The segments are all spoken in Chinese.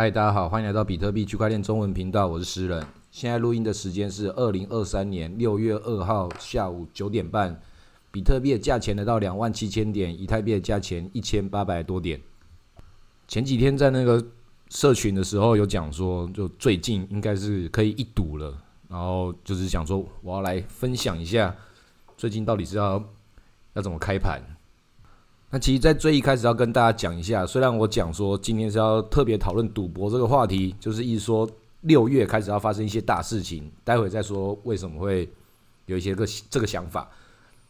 嗨，大家好，欢迎来到比特币区块链中文频道，我是诗人。现在录音的时间是2023年6月2号下午9点半，比特币的价钱来到27000点，以太币的价钱1800多点。前几天在那个社群的时候有讲说，就最近应该是可以一睹了，然后就是想说我要来分享一下最近到底是要怎么开盘。那其实在最一开始要跟大家讲一下，虽然我讲说今天是要特别讨论赌博这个话题，就是一说6月开始要发生一些大事情，待会再说为什么会有一些这个想法。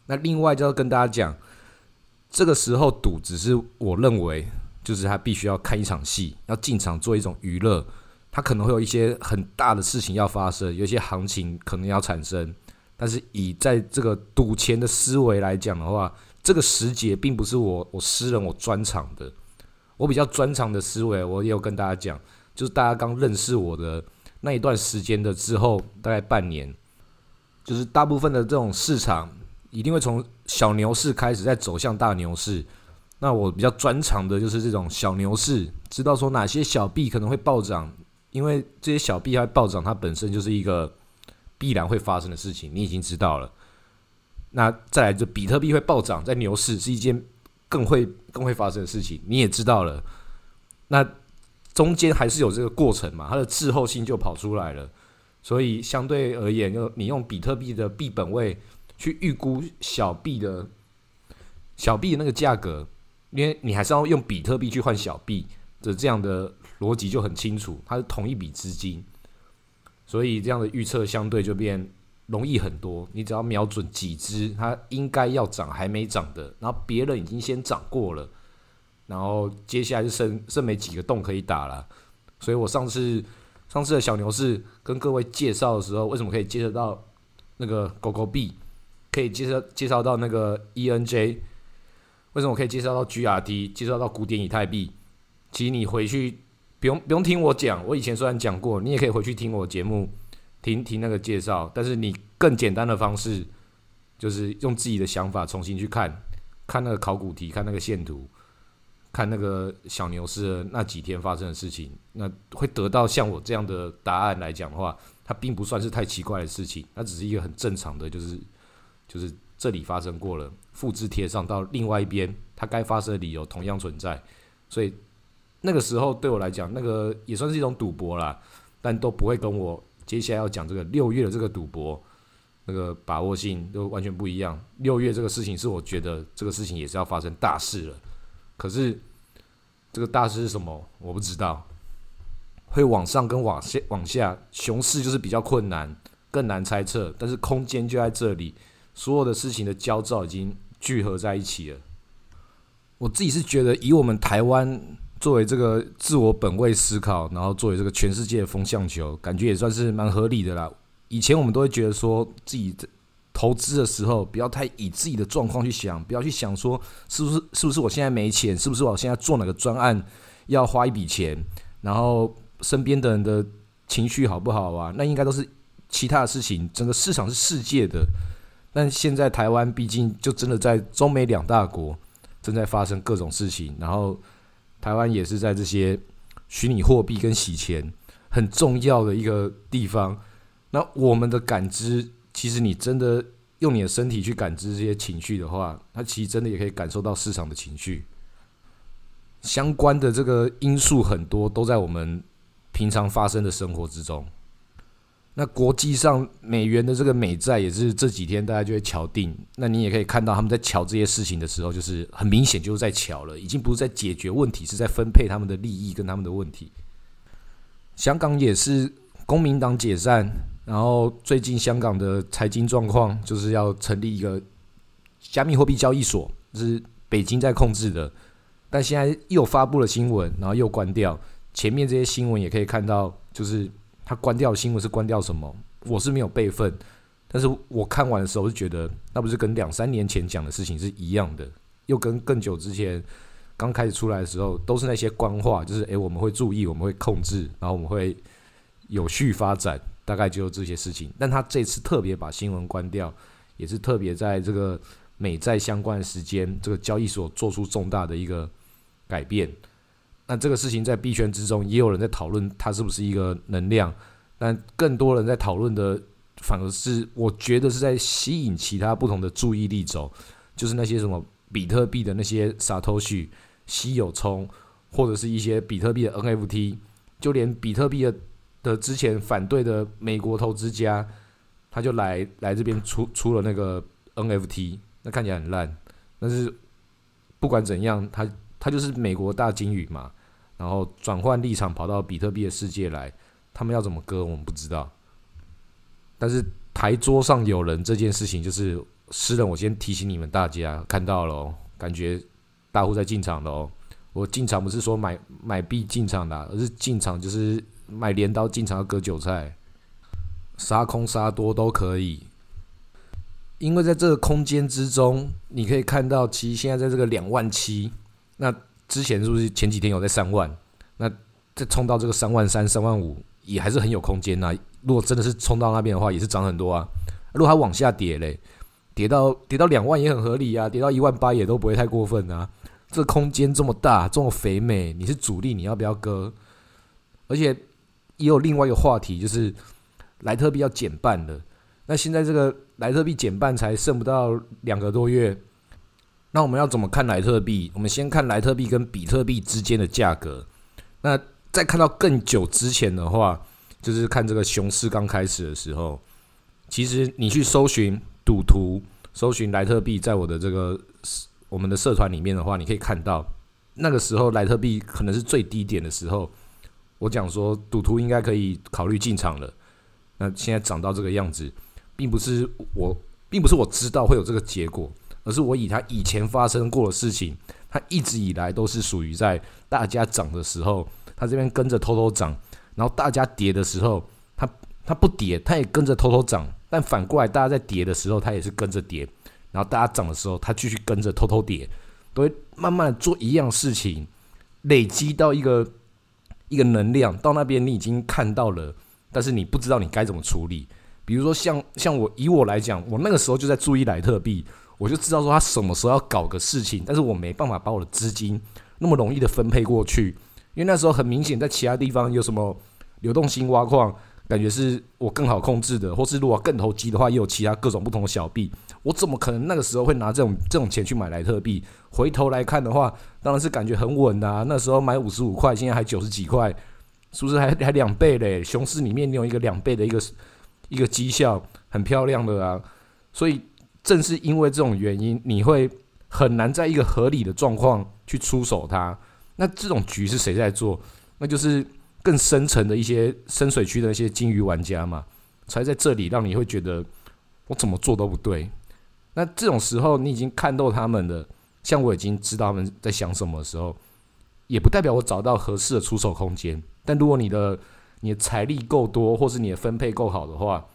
那另外就要跟大家讲，这个时候赌只是我认为就是他必须要看一场戏，要进场做一种娱乐，他可能会有一些很大的事情要发生，有一些行情可能要产生，但是以在这个赌钱的思维来讲的话，这个时节并不是我诗人我专长的，我比较专长的思维，我也有跟大家讲，就是大家刚认识我的那一段时间的之后，大概半年，就是大部分的这种市场一定会从小牛市开始，再走向大牛市。那我比较专长的就是这种小牛市，知道说哪些小币可能会暴涨，因为这些小币它暴涨，它本身就是一个必然会发生的事情，你已经知道了。那再来就比特币会暴涨，在牛市是一件更会发生的事情，你也知道了。那中间还是有这个过程嘛，它的滞后性就跑出来了。所以相对而言，你用比特币的币本位去预估小币的那个价格，因为你还是要用比特币去换小币的这样的逻辑就很清楚，它是同一笔资金，所以这样的预测相对就变容易很多，你只要瞄准几只它应该要涨还没涨的，然后别人已经先涨过了，然后接下来就剩没几个洞可以打了。所以我上次的小牛市跟各位介绍的时候，为什么可以介绍到那个狗狗币，可以介绍到那个 ENJ， 为什么可以介绍到 GRT， 介绍到古典以太币，其实你回去不用听我讲，我以前虽然讲过，你也可以回去听我节目听那个介绍，但是你更简单的方式就是用自己的想法重新去看那个考古题，看那个线图，看那个小牛市的那几天发生的事情，那会得到像我这样的答案来讲的话，它并不算是太奇怪的事情，它只是一个很正常的，就是这里发生过了，复制贴上到另外一边，它该发生的理由同样存在。所以那个时候对我来讲，那个也算是一种赌博啦，但都不会跟我接下来要讲这个6月的这个赌博那个把握性都完全不一样。6月这个事情是我觉得这个事情也是要发生大事了，可是这个大事是什么我不知道，会往上跟往下，熊市就是比较困难，更难猜测，但是空间就在这里，所有的事情的焦躁已经聚合在一起了。我自己是觉得以我们台湾作为这个自我本位思考，然后作为这个全世界的风向球，感觉也算是蛮合理的啦。以前我们都会觉得说自己投资的时候不要太以自己的状况去想，不要去想说是不是我现在没钱，是不是我现在做哪个专案要花一笔钱，然后身边的人的情绪好不好啊，那应该都是其他的事情，整个市场是世界的。但现在台湾毕竟就真的在中美两大国正在发生各种事情，然后台湾也是在这些虚拟货币跟洗钱很重要的一个地方。那我们的感知，其实你真的用你的身体去感知这些情绪的话，它其实真的也可以感受到市场的情绪。相关的这个因素很多都在我们平常发生的生活之中。那国际上美元的这个美债也是这几天大家就会敲定，那你也可以看到他们在敲这些事情的时候，就是很明显就是在敲了，已经不是在解决问题，是在分配他们的利益跟他们的问题。香港也是公民党解散，然后最近香港的财经状况就是要成立一个加密货币交易所，就是北京在控制的，但现在又发布了新闻，然后又关掉。前面这些新闻也可以看到，就是他关掉的新闻是关掉什么？我是没有备份，但是我看完的时候是觉得，那不是跟2-3年前讲的事情是一样的，又跟更久之前刚开始出来的时候，都是那些官话，就是我们会注意，我们会控制，然后我们会有序发展，大概就这些事情。但他这次特别把新闻关掉，也是特别在这个美债相关的时间，这个交易所做出重大的一个改变。那这个事情在币圈之中也有人在讨论它是不是一个能量，但更多人在讨论的反而是我觉得是在吸引其他不同的注意力轴，就是那些什么比特币的那些 Satoshi 稀有冲，或者是一些比特币的 NFT， 就连比特币 的之前反对的美国投资家，他就来这边 出了那个 NFT， 那看起来很烂，但是不管怎样他就是美国大鲸鱼嘛，然后转换立场跑到比特币的世界来，他们要怎么割我们不知道，但是台桌上有人这件事情，就是诗人我先提醒你们大家看到了哦，感觉大户在进场了哦。我进场不是说买币进场啦，而是进场就是买镰刀进场要割韭菜，杀空杀多都可以，因为在这个空间之中你可以看到其实现在在这个2万7，那之前是不是前几天有在3万，那再冲到这个3万3、3万5也还是很有空间啊，如果真的是冲到那边的话也是涨很多啊，如果它往下跌嘞，跌到2万也很合理啊，跌到1万8也都不会太过分啊，这空间这么大这么肥美，你是主力你要不要割？而且也有另外一个话题，就是莱特币要减半了，那现在这个莱特币减半才剩不到2个多月，那我们要怎么看莱特币？我们先看莱特币跟比特币之间的价格，那再看到更久之前的话，就是看这个熊市刚开始的时候，其实你去搜寻赌徒，搜寻莱特币，在我的这个我们的社团里面的话，你可以看到那个时候莱特币可能是最低点的时候，我讲说赌徒应该可以考虑进场了，那现在涨到这个样子，并不是我知道会有这个结果，而是我以它以前发生过的事情，它一直以来都是属于在大家涨的时候，它这边跟着偷偷涨，然后大家跌的时候，它不跌，它也跟着偷偷涨，但反过来大家在跌的时候，它也是跟着跌，然后大家涨的时候，它继续跟着偷偷跌，都会慢慢的做一样事情，累积到一个能量，到那边你已经看到了，但是你不知道你该怎么处理。比如说像我以我来讲，我那个时候就在注意莱特币，我就知道说他什么时候要搞个事情，但是我没办法把我的资金那么容易的分配过去，因为那时候很明显在其他地方有什么流动性挖矿，感觉是我更好控制的，或是如果更投机的话，也有其他各种不同的小币，我怎么可能那个时候会拿这种钱去买莱特币？回头来看的话，当然是感觉很稳啊，那时候买55块，现在还90几块，是不是还2倍嘞？熊市里面你有一个2倍的一个绩效，很漂亮的啊。所以正是因为这种原因，你会很难在一个合理的状况去出手它。那这种局是谁在做？那就是更深层的一些深水区的一些鲸鱼玩家嘛，才在这里让你会觉得我怎么做都不对。那这种时候你已经看透他们了，像我已经知道他们在想什么的时候，也不代表我找到合适的出手空间。但如果你的财力够多，或是你的分配够好的话，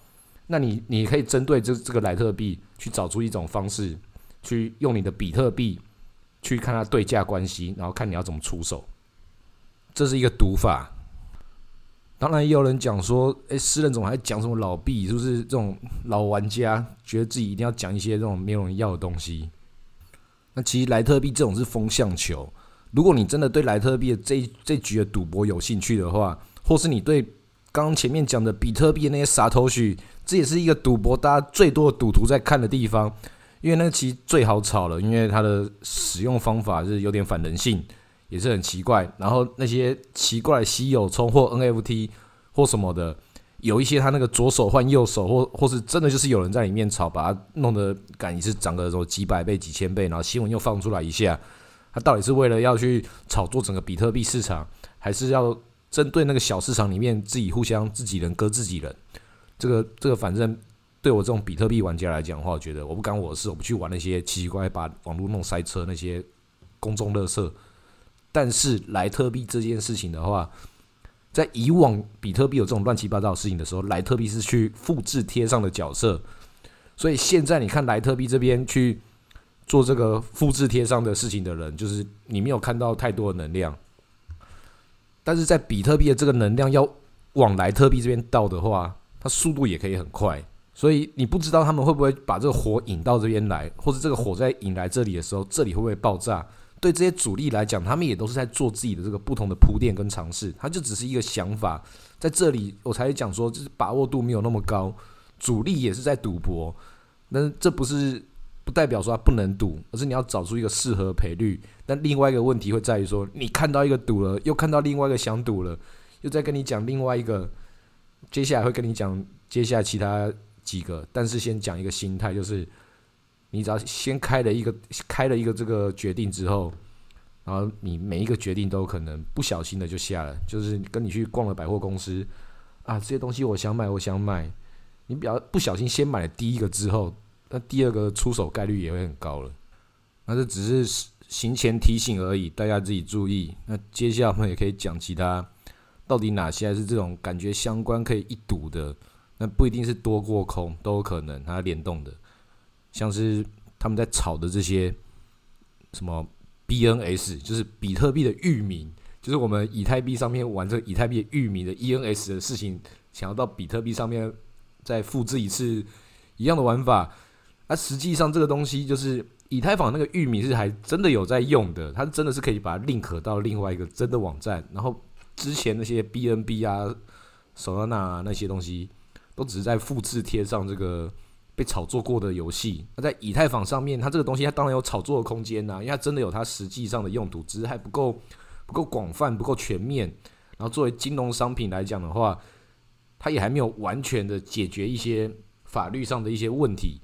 那你可以针对这个莱特币去找出一种方式，去用你的比特币去看它对价关系，然后看你要怎么出手。这是一个赌法。当然也有人讲说，诗人怎么还讲什么老币，是不是这种老玩家觉得自己一定要讲一些这种没有人要的东西？那其实莱特币这种是风向球，如果你真的对莱特币的这局的赌博有兴趣的话，或是你对刚刚前面讲的比特币的那些傻头绪，这也是一个赌博大家最多的赌徒在看的地方，因为那其实最好炒了，因为它的使用方法是有点反人性，也是很奇怪，然后那些奇怪的稀有冲或 NFT 或什么的，有一些他那个左手换右手，或是真的就是有人在里面炒，把它弄得感觉是涨个几百倍几千倍，然后新闻又放出来一下，他到底是为了要去炒作整个比特币市场，还是要针对那个小市场里面自己互相自己人割自己人？这个反正对我这种比特币玩家来讲的话，我觉得我不干我的事，我不去玩那些奇奇怪怪把网络弄塞车那些公众垃圾。但是莱特币这件事情的话，在以往比特币有这种乱七八糟的事情的时候，莱特币是去复制贴上的角色，所以现在你看莱特币这边去做这个复制贴上的事情的人，就是你没有看到太多的能量。但是在比特币的这个能量要往莱特币这边到的话，它速度也可以很快，所以你不知道他们会不会把这个火引到这边来，或者这个火在引来这里的时候，这里会不会爆炸？对这些主力来讲，他们也都是在做自己的这个不同的铺垫跟尝试，它就只是一个想法。在这里我才讲说，就是把握度没有那么高，主力也是在赌博，但是这不代表说他不能赌，而是你要找出一个适合赔率。但另外一个问题会在于说，你看到一个赌了，又看到另外一个想赌了，又再跟你讲另外一个，接下来会跟你讲接下来其他几个，但是先讲一个心态，就是你只要先开了一个这个决定之后，然后你每一个决定都可能不小心的就下了，就是跟你去逛了百货公司啊，这些东西我想买，你比较不小心先买了第一个之后，那第二个出手概率也会很高了。那这只是行前提醒而已，大家自己注意。那接下来我们也可以讲其他，到底哪些是这种感觉相关可以一赌的，那不一定是多过空，都有可能它联动的。像是他们在炒的这些什么 BNS， 就是比特币的域名，就是我们以太币上面玩这个以太币的域名的 ENS 的事情，想要到比特币上面再复制一次一样的玩法。那实际上这个东西就是以太坊那个域名是还真的有在用的，它真的是可以把它 link 到另外一个真的网站。然后之前那些 BNB 啊、Solana 啊那些东西，都只是在复制贴上这个被炒作过的游戏。那在以太坊上面，它这个东西它当然有炒作的空间啊，因为它真的有它实际上的用途，只是还不够广泛、不够全面。然后作为金融商品来讲的话，它也还没有完全的解决一些法律上的一些问题。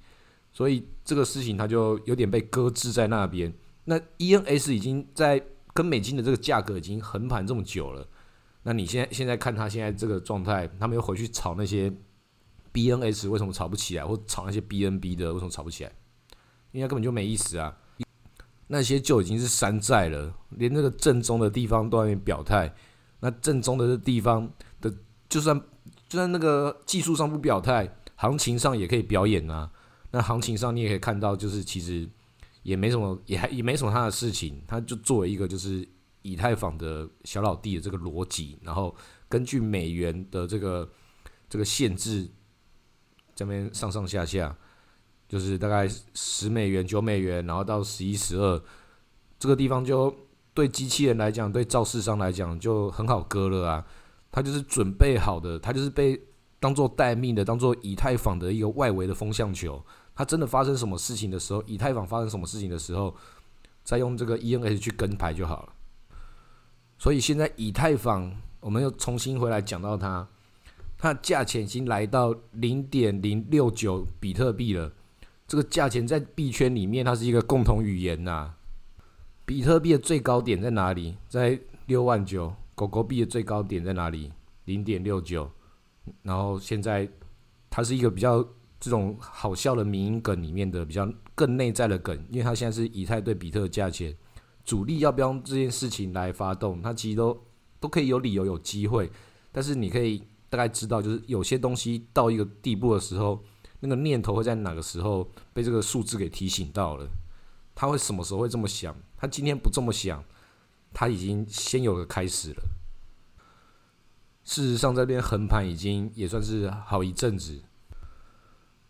所以这个事情它就有点被搁置在那边。那 ENS 已经在跟美金的这个价格已经横盘这么久了，那你现在看它现在这个状态，他们又回去炒那些 BNS 为什么炒不起来，或炒那些 BNB 的为什么炒不起来？因为它根本就没意思啊！那些就已经是山寨了，连那个正宗的地方都还没表态。那正宗的地方的，就算那个技术上不表态，行情上也可以表演啊。那行情上你也可以看到，就是其实也没什么，也没什么他的事情，他就作为一个就是以太坊的小老弟的这个逻辑，然后根据美元的这个限制，这边上下下，就是大概$10、$9，然后到11、12，这个地方就对机器人来讲，对造市商来讲就很好割了啊。他就是准备好的，他就是被当做待命的，当做以太坊的一个外围的风向球。它真的发生什么事情的时候，以太坊发生什么事情的时候，再用这个 ENS 去跟牌就好了。所以现在以太坊，我们又重新回来讲到它的价钱已经来到 0.069 比特币了。这个价钱在币圈里面它是一个共同语言啊。比特币的最高点在哪里？在69000。狗狗币的最高点在哪里？ 0.69。然后现在它是一个比较这种好笑的迷因梗里面的比较更内在的梗，因为它现在是以太对比特的价钱，主力要不要用这件事情来发动，它其实都可以有理由有机会，但是你可以大概知道，就是有些东西到一个地步的时候，那个念头会在哪个时候被这个数字给提醒到了，它会什么时候会这么想，它今天不这么想，它已经先有个开始了。事实上，这边横盘已经也算是好一阵子，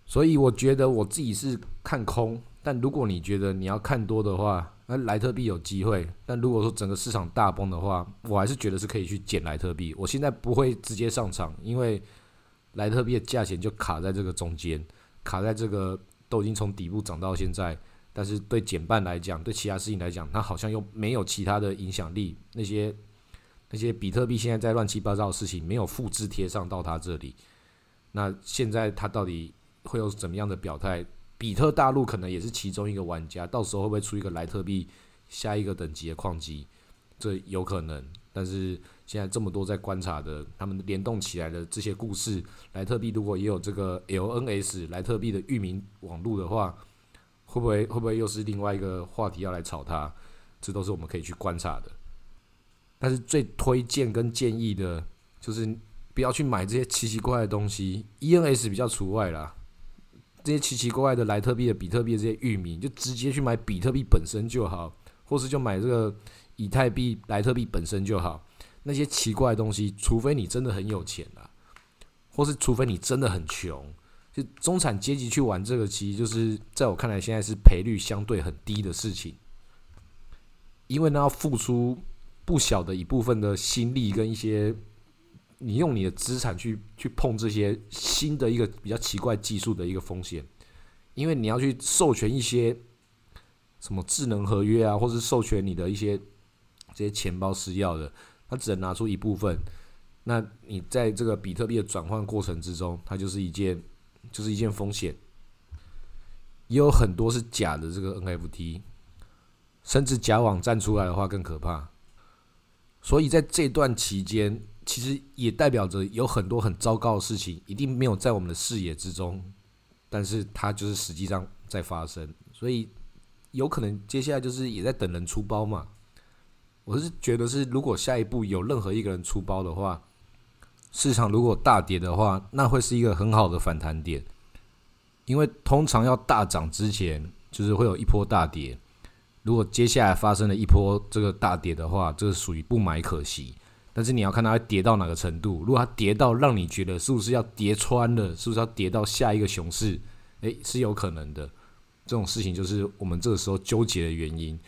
所以我觉得我自己是看空。但如果你觉得你要看多的话，那莱特币有机会。但如果说整个市场大崩的话，我还是觉得是可以去捡莱特币。我现在不会直接上场，因为莱特币的价钱就卡在这个中间，卡在这个都已经从底部涨到现在。但是对减半来讲，对其他事情来讲，它好像又没有其他的影响力。那些比特币现在在乱七八糟的事情没有复制贴上到他这里，那现在他到底会有怎么样的表态？比特大陆可能也是其中一个玩家，到时候会不会出一个莱特币下一个等级的矿机？这有可能。但是现在这么多在观察的，他们联动起来的这些故事，莱特币如果也有这个 LNS 莱特币的域名网路的话，会不会又是另外一个话题要来炒它？这都是我们可以去观察的。但是最推荐跟建议的就是不要去买这些奇奇怪怪的东西 ，ENS 比较除外啦。这些奇奇怪怪的莱特币的、比特币的这些域名，就直接去买比特币本身就好，或是就买这个以太币、莱特币本身就好。那些奇怪的东西，除非你真的很有钱啦，或是除非你真的很穷，就中产阶级去玩这个，其实就是在我看来，现在是赔率相对很低的事情。因为那要付出不小的一部分的心力跟一些你用你的资产去碰这些新的一个比较奇怪技术的一个风险，因为你要去授权一些什么智能合约啊，或是授权你的一些这些钱包私钥的，它只能拿出一部分。那你在这个比特币的转换过程之中，它就是一件风险，也有很多是假的这个 NFT， 甚至假网站出来的话更可怕。所以在这段期间，其实也代表着有很多很糟糕的事情，一定没有在我们的视野之中，但是它就是实际上在发生，所以有可能接下来就是也在等人出包嘛。我是觉得是，如果下一步有任何一个人出包的话，市场如果大跌的话，那会是一个很好的反弹点，因为通常要大涨之前，就是会有一波大跌。如果接下来发生了一波这个大跌的话，这属于不买可惜。但是你要看它会跌到哪个程度，如果它跌到让你觉得是不是要跌穿了，是不是要跌到下一个熊市，是有可能的。这种事情就是我们这个时候纠结的原因，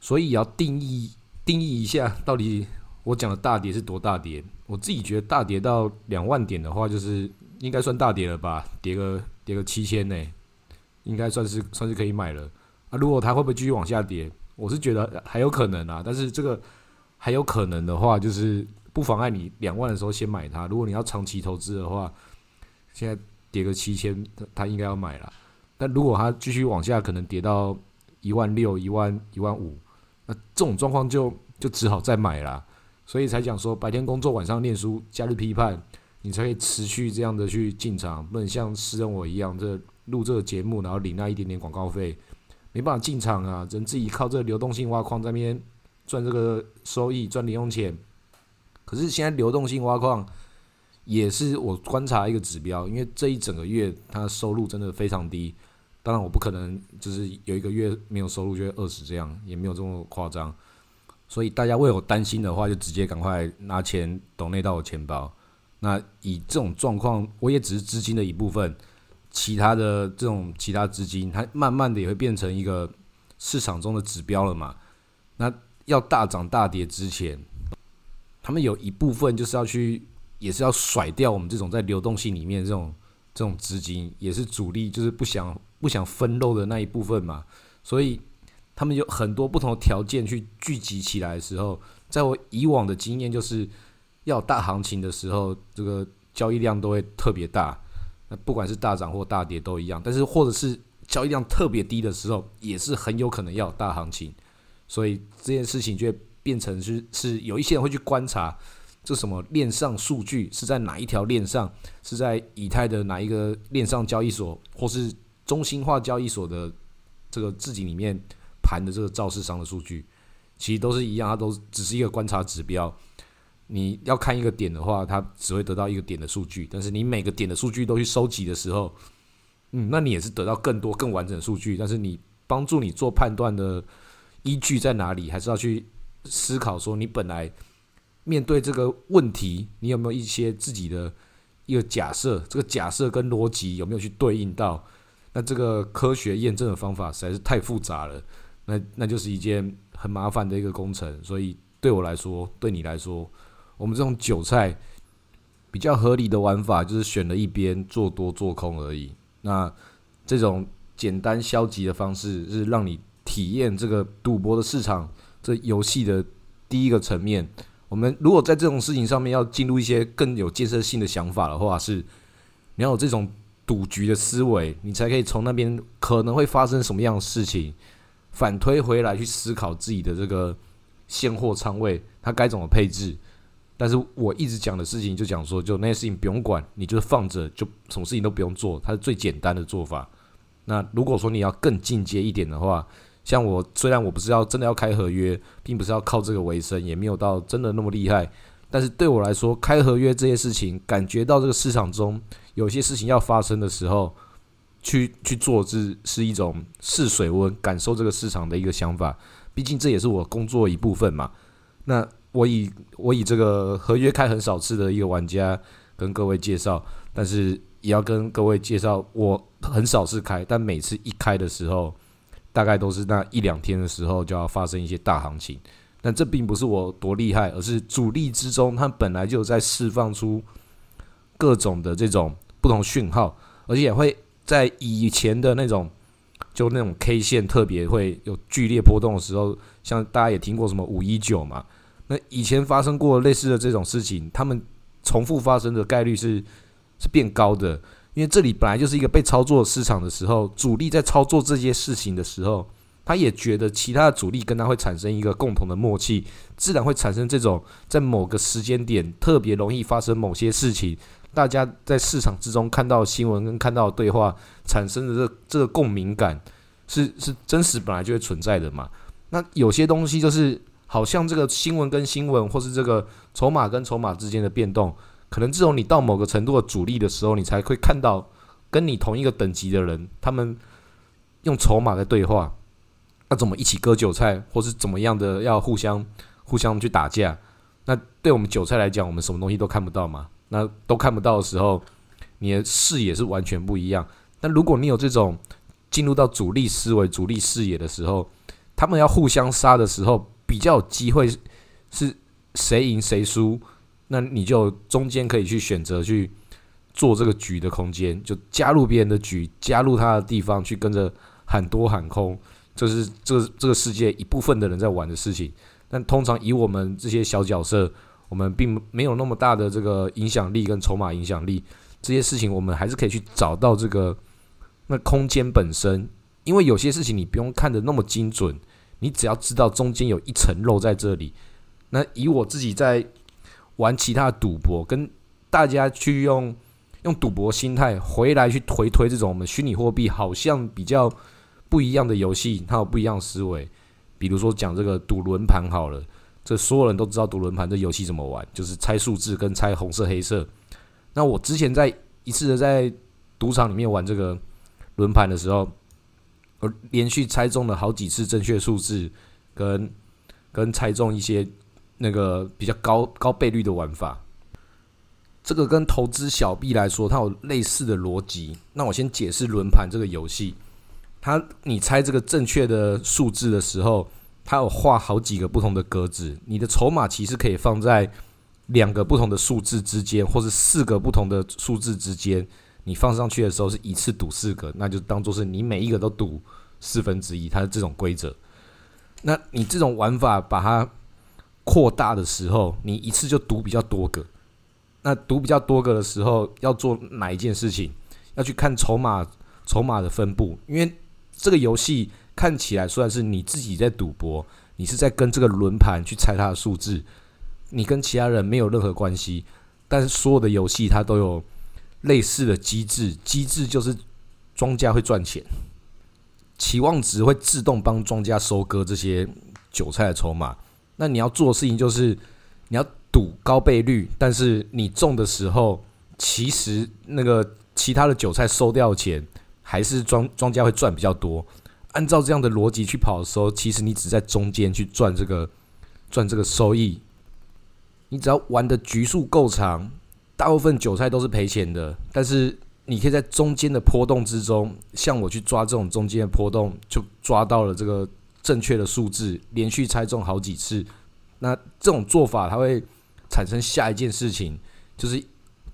所以也要定义一下，到底我讲的大跌是多大跌。我自己觉得大跌到2万点的话，就是应该算大跌了吧，跌个7000呢，应该算是可以买了。啊，如果它会不会继续往下跌，我是觉得还有可能啊，但是这个还有可能的话，就是不妨碍你2万的时候先买它。如果你要长期投资的话，现在跌个7000，它应该要买了。但如果它继续往下，可能跌到16000、10000、15000，那这种状况就只好再买啦。所以才讲说，白天工作，晚上念书，假日批判，你才可以持续这样的去进场，不能像诗人我一样，这录这个节目，然后领那一点点广告费，没办法进场啊，只能自己靠这个流动性挖矿在那边赚这个收益，赚零用钱。可是现在流动性挖矿也是我观察一个指标，因为这一整个月它收入真的非常低。当然我不可能就是有一个月没有收入就会20，这样也没有这么夸张。所以大家为我担心的话，就直接赶快拿钱donate到我钱包。那以这种状况，我也只是资金的一部分，其他的这种其他资金，它慢慢的也会变成一个市场中的指标了嘛。那要大涨大跌之前，他们有一部分就是要去，也是要甩掉我们这种在流动性里面这种资金，也是主力就是不想分肉的那一部分嘛。所以他们有很多不同的条件去聚集起来的时候，在我以往的经验就是要大行情的时候，这个交易量都会特别大，不管是大涨或大跌都一样。但是或者是交易量特别低的时候，也是很有可能要有大行情。所以这件事情就会变成 是有一些人会去观察这什么链上数据是在哪一条链上，是在以太的哪一个链上交易所，或是中心化交易所的这个自己里面盘的这个造市商的数据，其实都是一样，它都只是一个观察指标。你要看一个点的话，它只会得到一个点的数据，但是你每个点的数据都去收集的时候，那你也是得到更多更完整的数据，但是你帮助你做判断的依据在哪里，还是要去思考说你本来面对这个问题，你有没有一些自己的一个假设，这个假设跟逻辑有没有去对应到。那这个科学验证的方法实在是太复杂了，那就是一件很麻烦的一个工程。所以对我来说，对你来说，我们这种韭菜比较合理的玩法就是选了一边做多做空而已。那这种简单消极的方式是让你体验这个赌博的市场这游戏的第一个层面。我们如果在这种事情上面要进入一些更有建设性的想法的话，是你要有这种赌局的思维，你才可以从那边可能会发生什么样的事情反推回来去思考自己的这个现货仓位它该怎么配置。但是我一直讲的事情就讲说，就那些事情不用管，你就放着，就什么事情都不用做，它是最简单的做法。那如果说你要更进阶一点的话，像我虽然我不是要真的要开合约，并不是要靠这个为生，也没有到真的那么厉害，但是对我来说，开合约这些事情，感觉到这个市场中有些事情要发生的时候，去做是一种试水温，感受这个市场的一个想法。毕竟这也是我工作一部分嘛。那我以这个合约开很少次的一个玩家跟各位介绍，但是也要跟各位介绍，我很少次开，但每次一开的时候，大概都是那一两天的时候就要发生一些大行情。但这并不是我多厉害，而是主力之中它本来就在释放出各种的这种不同讯号，而且也会在以前的那种就那种 K 线特别会有剧烈波动的时候，像大家也听过什么519嘛，那以前发生过类似的这种事情，他们重复发生的概率是变高的，因为这里本来就是一个被操作市场的时候，主力在操作这些事情的时候，他也觉得其他的主力跟他会产生一个共同的默契，自然会产生这种在某个时间点特别容易发生某些事情，大家在市场之中看到新闻跟看到的对话产生的这个共鸣感是真实本来就会存在的嘛。那有些东西就是好像这个新闻跟新闻，或是这个筹码跟筹码之间的变动，可能只有你到某个程度的主力的时候，你才会看到跟你同一个等级的人他们用筹码的对话，那怎么一起割韭菜，或是怎么样的要互相去打架。那对我们韭菜来讲，我们什么东西都看不到嘛，那都看不到的时候，你的视野是完全不一样。但如果你有这种进入到主力思维主力视野的时候，他们要互相杀的时候比较有机会是谁赢谁输，那你就中间可以去选择去做这个局的空间，就加入别人的局，加入他的地方去跟着喊多喊空，就是这个世界一部分的人在玩的事情。但通常以我们这些小角色，我们并没有那么大的这个影响力跟筹码影响力，这些事情我们还是可以去找到这个那空间本身，因为有些事情你不用看得那么精准，你只要知道中间有一层肉在这里。那以我自己在玩其他赌博，跟大家去用赌博心态回来去回推这种我们虚拟货币好像比较不一样的游戏，它有不一样的思维。比如说讲这个赌轮盘好了，这所有人都知道赌轮盘这游戏怎么玩，就是猜数字跟猜红色黑色。那我之前在一次的在赌场里面玩这个轮盘的时候，我连续猜中了好几次正确数字，跟猜中一些那个比较高倍率的玩法。这个跟投资小币来说它有类似的逻辑。那我先解释轮盘这个游戏，你猜这个正确的数字的时候，它有画好几个不同的格子，你的筹码其实可以放在两个不同的数字之间，或是四个不同的数字之间，你放上去的时候是一次赌四个，那就当做是你每一个都赌1/4，它是这种规则。那你这种玩法把它扩大的时候，你一次就赌比较多个，那赌比较多个的时候要做哪一件事情，要去看筹码的分布。因为这个游戏看起来虽然是你自己在赌博，你是在跟这个轮盘去猜它的数字，你跟其他人没有任何关系，但是所有的游戏它都有类似的机制，机制就是庄家会赚钱，期望值会自动帮庄家收割这些韭菜的筹码。那你要做的事情就是你要赌高倍率，但是你中的时候，其实那个其他的韭菜收掉钱还是庄家会赚比较多。按照这样的逻辑去跑的时候，其实你只在中间去赚这个收益。你只要玩的局数够长，大部分韭菜都是赔钱的，但是你可以在中间的波动之中，像我去抓这种中间的波动，就抓到了这个正确的数字，连续猜中好几次。那这种做法它会产生下一件事情，就是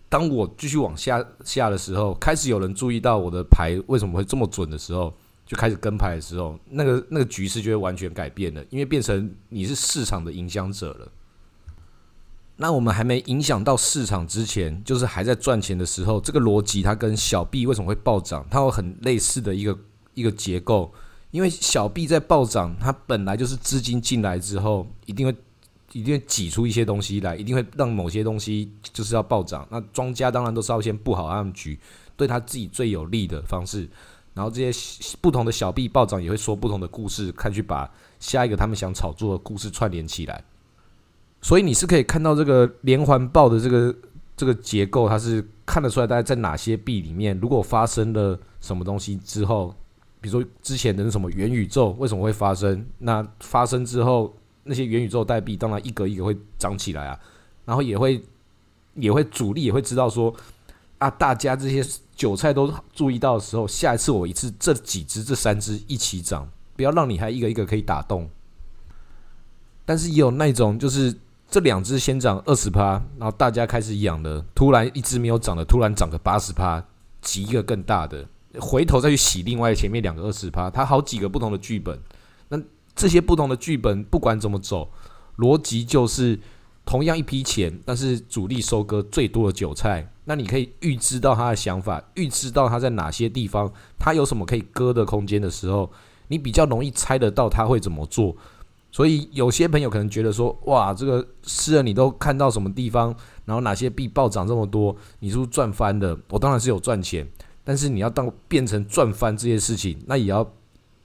当我继续往下的时候，开始有人注意到我的牌为什么会这么准的时候，就开始跟牌的时候，那个局势就会完全改变了，因为变成你是市场的影响者了。那我们还没影响到市场之前，就是还在赚钱的时候，这个逻辑它跟小币为什么会暴涨，它有很类似的一个结构。因为小币在暴涨，它本来就是资金进来之后一定会挤出一些东西来，一定会让某些东西就是要暴涨。那庄家当然都是要先布好他们局，对他自己最有利的方式，然后这些不同的小币暴涨也会说不同的故事，看去把下一个他们想炒作的故事串联起来。所以你是可以看到这个连环爆的这个结构，它是看得出来大概在哪些币里面，如果发生了什么东西之后，比如说之前的什么元宇宙为什么会发生，那发生之后那些元宇宙代币当然一个一个会涨起来啊，然后也会主力也会知道说啊，大家这些韭菜都注意到的时候，下一次我一次这几只这3只一起涨，不要让你还一个一个可以打动。但是也有那种就是这两只先涨 20%， 然后大家开始养了，突然一只没有涨的突然涨个 80%， 挤一个更大的，回头再去洗另外前面两个 20%， 它好几个不同的剧本。那这些不同的剧本不管怎么走，逻辑就是同样一批钱，但是主力收割最多的韭菜。那你可以预知到他的想法，预知到他在哪些地方，他有什么可以割的空间的时候，你比较容易猜得到他会怎么做。所以有些朋友可能觉得说，哇，这个诗人你都看到什么地方，然后哪些币暴涨这么多，你是不是赚翻了？我当然是有赚钱，但是你要变成赚翻这些事情，那也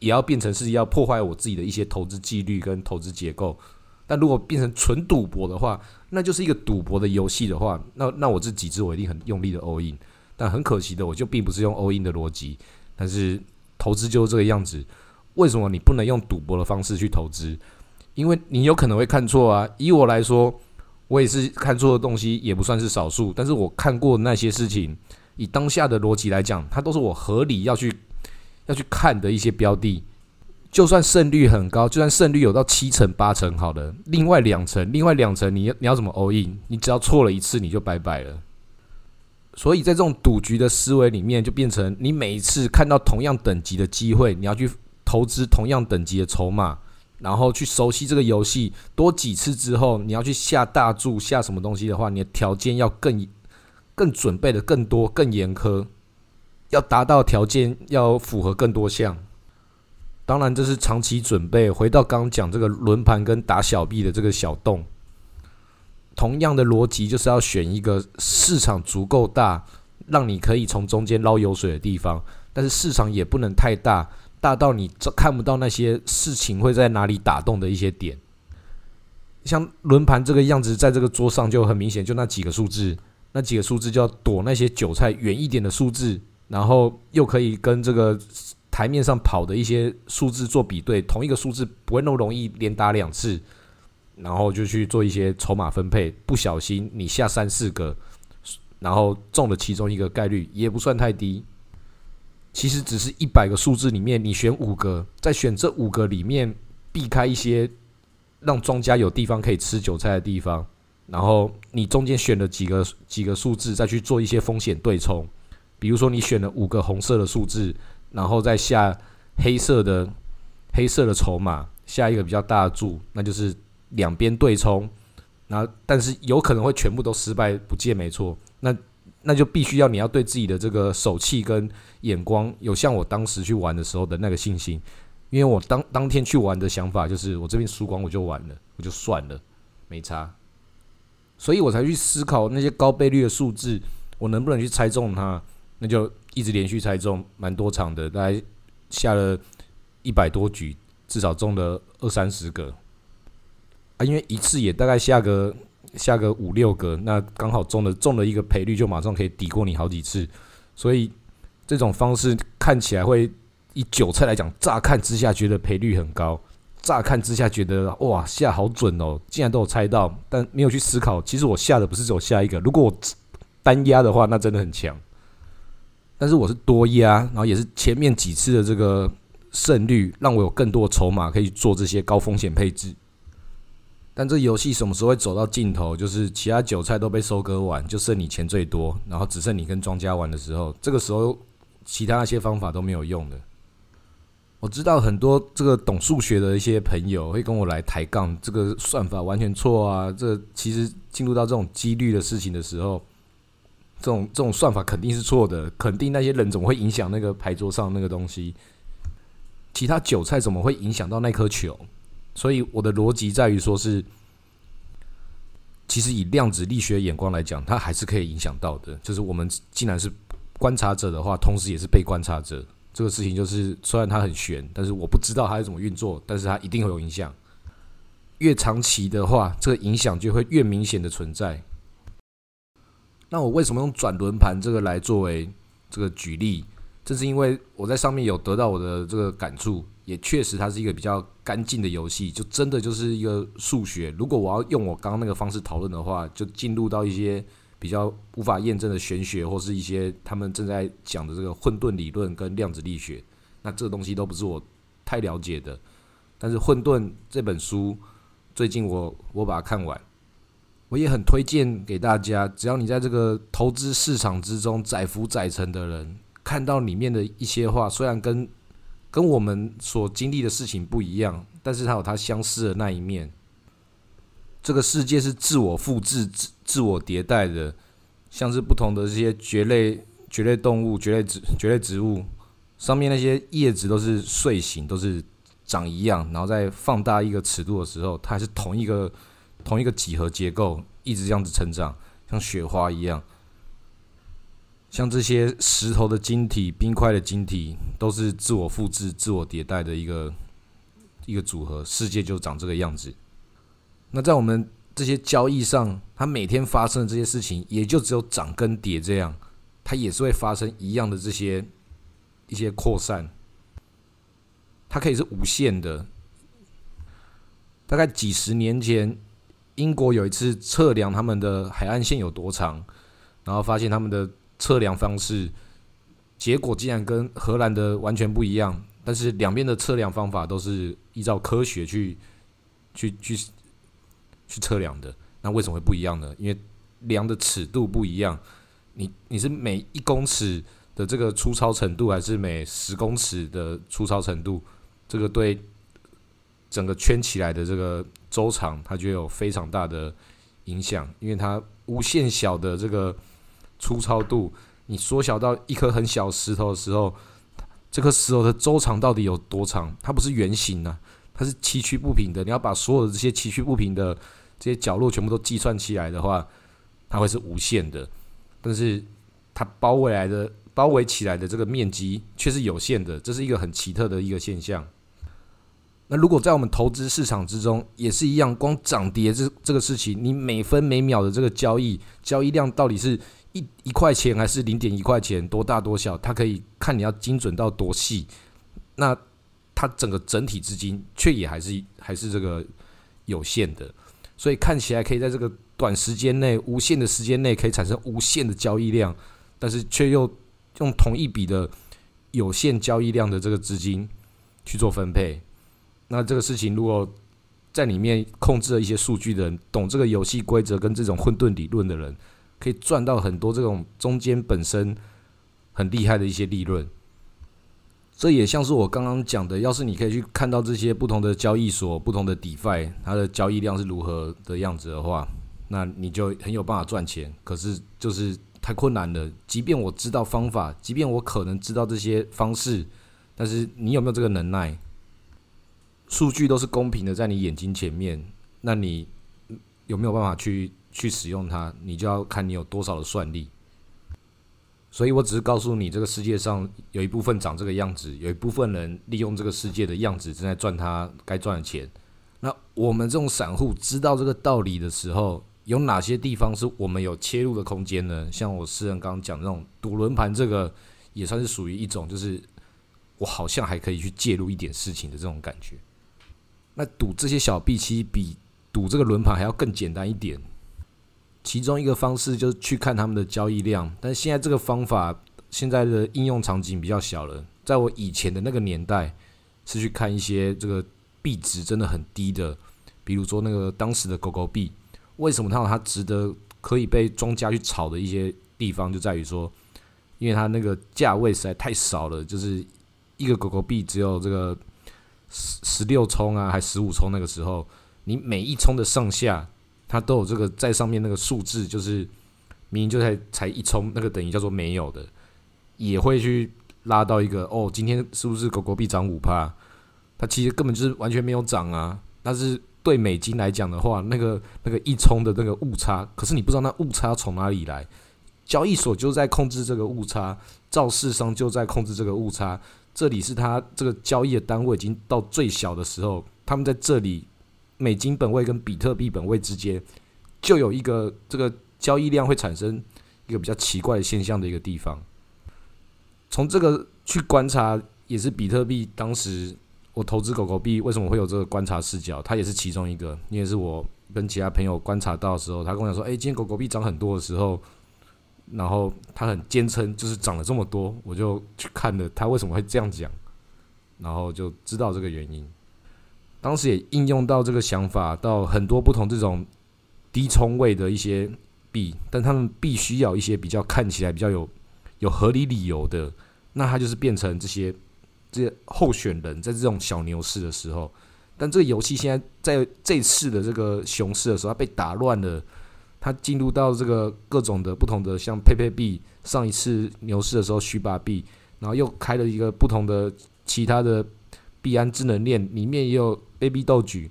要变成是要破坏我自己的一些投资纪律跟投资结构。但如果变成纯赌博的话，那就是一个赌博的游戏的话，那我这几只我一定很用力的 all in， 但很可惜的我就并不是用 all in 的逻辑。但是投资就是这个样子，为什么你不能用赌博的方式去投资？因为你有可能会看错啊。以我来说，我也是看错的东西也不算是少数，但是我看过那些事情，以当下的逻辑来讲，它都是我合理要去看的一些标的。就算胜率很高，就算胜率有到7成8成好了，另外两成你要怎么 all in？ 你只要错了一次你就拜拜了。所以在这种赌局的思维里面，就变成你每一次看到同样等级的机会，你要去投资同样等级的筹码，然后去熟悉这个游戏，多几次之后，你要去下大注下什么东西的话，你的条件要更准备的更多更严苛，要达到条件要符合更多项。当然这是长期准备。回到刚刚讲这个轮盘跟打小币的这个小洞，同样的逻辑就是要选一个市场足够大，让你可以从中间捞油水的地方，但是市场也不能太大到你看不到那些事情会在哪里打动的一些点。像轮盘这个样子，在这个桌上就很明显，就那几个数字就要躲那些韭菜远一点的数字，然后又可以跟这个台面上跑的一些数字做比对，同一个数字不会那么容易连打两次，然后就去做一些筹码分配。不小心你下3、4个，然后中了其中一个概率也不算太低。其实只是100个数字里面你选5个，在选这5个里面避开一些让庄家有地方可以吃韭菜的地方，然后你中间选了几个数字再去做一些风险对冲。比如说你选了5个红色的数字，然后再下黑色的筹码，下一个比较大的注，那就是两边对冲。然后但是有可能会全部都失败不见，没错。那就必须要你要对自己的这个手气跟眼光有像我当时去玩的时候的那个信心。因为我当天去玩的想法就是我这边输光我就完了，我就算了，没差。所以我才去思考那些高倍率的数字我能不能去猜中它，那就一直连续猜中，蛮多场的，大概下了100多局，至少中了20-30个啊。因为一次也大概下个5-6个，那刚好中了一个赔率，就马上可以抵过你好几次。所以这种方式看起来会以韭菜来讲，乍看之下觉得赔率很高，乍看之下觉得哇下好准哦，竟然都有猜到，但没有去思考，其实我下的不是只有下一个。如果我单压的话，那真的很强。但是我是多压，然后也是前面几次的这个胜率让我有更多的筹码可以做这些高风险配置。但这游戏什么时候会走到尽头，就是其他韭菜都被收割完，就剩你钱最多，然后只剩你跟庄家玩的时候，这个时候其他那些方法都没有用的。我知道很多这个懂数学的一些朋友会跟我来抬杠，这个算法完全错啊，这其实进入到这种几率的事情的时候，这种算法肯定是错的，肯定那些人怎么会影响那个牌桌上那个东西，其他韭菜怎么会影响到那颗球。所以我的逻辑在于说是，其实以量子力学眼光来讲，它还是可以影响到的，就是我们既然是观察者的话，同时也是被观察者。这个事情就是虽然它很玄，但是我不知道它是怎么运作，但是它一定会有影响。越长期的话，这个影响就会越明显的存在。那我为什么用转轮盘这个来作为这个举例，这是因为我在上面有得到我的这个感触，也确实它是一个比较干净的游戏，就真的就是一个数学。如果我要用我刚刚那个方式讨论的话，就进入到一些比较无法验证的玄学，或是一些他们正在讲的这个混沌理论跟量子力学，那这个东西都不是我太了解的，但是《混沌》这本书最近我把它看完，我也很推荐给大家。只要你在这个投资市场之中载浮载沉的人，看到里面的一些话，虽然跟我们所经历的事情不一样，但是它有它相似的那一面。这个世界是自我复制、自我迭代的，像是不同的这些蕨类动物、蕨类植物上面那些叶子都是睡醒，都是长一样，然后再放大一个尺度的时候，它还是同一个几何结构，一直这样子成长，像雪花一样。像这些石头的晶体、冰块的晶体，都是自我复制、自我迭代的一个组合，世界就长这个样子。那在我们这些交易上，它每天发生的这些事情，也就只有涨跟跌这样，它也是会发生一样的这些一些扩散，它可以是无限的。大概几十年前，英国有一次测量他们的海岸线有多长，然后发现他们的测量方式结果竟然跟荷兰的完全不一样，但是两边的测量方法都是依照科学去测量的。那为什么会不一样呢？因为量的尺度不一样，你是每一公尺的这个粗糙程度，还是每10公尺的粗糙程度，这个对整个圈起来的这个周长，它就有非常大的影响，因为它无限小的这个粗糙度，你缩小到一颗很小石头的时候，这颗石头的周长到底有多长？它不是圆形啊，它是崎岖不平的。你要把所有的这些崎岖不平的这些角落全部都计算起来的话，它会是无限的。但是它包围起来的这个面积却是有限的，这是一个很奇特的一个现象。那如果在我们投资市场之中也是一样，光涨跌这个事情，你每分每秒的这个交易量到底是1块钱还是0.1块钱，多大多小，它可以看你要精准到多细。那它整体资金却也还是这个有限的，所以看起来可以在这个短时间内、无限的时间内可以产生无限的交易量，但是却又用同一笔的有限交易量的这个资金去做分配。那这个事情如果在里面控制了一些数据的人，懂这个游戏规则跟这种混沌理论的人，可以赚到很多这种中间本身很厉害的一些利润。这也像是我刚刚讲的，要是你可以去看到这些不同的交易所、不同的 DeFi 它的交易量是如何的样子的话，那你就很有办法赚钱。可是就是太困难了，即便我知道方法，即便我可能知道这些方式，但是你有没有这个能耐？数据都是公平的在你眼睛前面，那你有没有办法去使用它，你就要看你有多少的算力。所以我只是告诉你，这个世界上有一部分长这个样子，有一部分人利用这个世界的样子正在赚他该赚的钱。那我们这种散户知道这个道理的时候，有哪些地方是我们有切入的空间呢？像我诗人刚刚讲的那种赌轮盘，这个也算是属于一种，就是我好像还可以去介入一点事情的这种感觉。那赌这些小币期比赌这个轮盘还要更简单一点，其中一个方式就是去看他们的交易量，但现在这个方法现在的应用场景比较小了。在我以前的那个年代，是去看一些这个币值真的很低的，比如说那个当时的狗狗币，为什么它值得可以被庄家去炒的一些地方，就在于说，因为它那个价位实在太少了，就是一个狗狗币只有这个16冲啊，还15冲，那个时候你每一冲的上下，它都有这个在上面那个数字，就是明明就才一冲，那个等于叫做没有的，也会去拉到一个哦，今天是不是狗狗币涨 5%？ 它其实根本就是完全没有涨啊。但是对美金来讲的话，那个一冲的那个误差，可是你不知道那误差从哪里来，交易所就在控制这个误差，造市商就在控制这个误差。这里是它这个交易的单位已经到最小的时候，他们在这里。美金本位跟比特币本位之间，就有一个这个交易量会产生一个比较奇怪的现象的一个地方。从这个去观察，也是比特币当时我投资狗狗币为什么会有这个观察视角，它也是其中一个。因为是我跟其他朋友观察到的时候，他跟我讲说：“哎，今天狗狗币涨很多的时候，然后他很坚称就是涨了这么多。”我就去看了他为什么会这样讲。然后就知道这个原因。当时也应用到这个想法到很多不同这种低冲位的一些币，但他们必须要一些比较看起来比较有合理理由的，那它就是变成这些候选人在这种小牛市的时候。但这个游戏现在在这次的这个熊市的时候，它被打乱了，它进入到这个各种的不同的，像佩佩币，上一次牛市的时候虚巴币，然后又开了一个不同的其他的币安智能链，里面也有 baby 豆菊。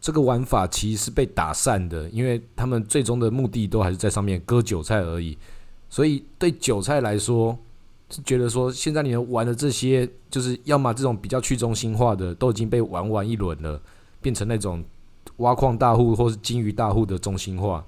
这个玩法其实是被打散的，因为他们最终的目的都还是在上面割韭菜而已。所以对韭菜来说，是觉得说现在你们玩的这些，就是要么这种比较去中心化的都已经被玩一轮了，变成那种挖矿大户或是金鱼大户的中心化，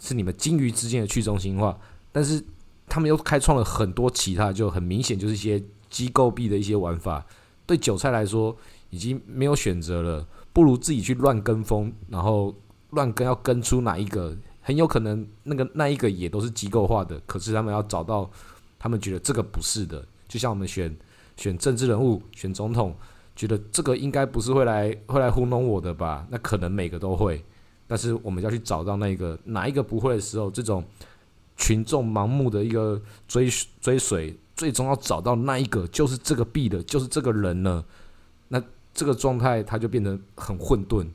是你们金鱼之间的去中心化。但是他们又开创了很多其他，就很明显就是一些机构币的一些玩法，对韭菜来说已经没有选择了，不如自己去乱跟风，然后乱跟要跟出哪一个，很有可能那一个也都是机构化的，可是他们要找到他们觉得这个不是的。就像我们选政治人物、选总统，觉得这个应该不是会来糊弄我的吧？那可能每个都会，但是我们要去找到哪一个不会的时候，这种群众盲目的一个追随，最终要找到那一个就是这个币的，就是这个人呢。那这个状态它就变得很混沌，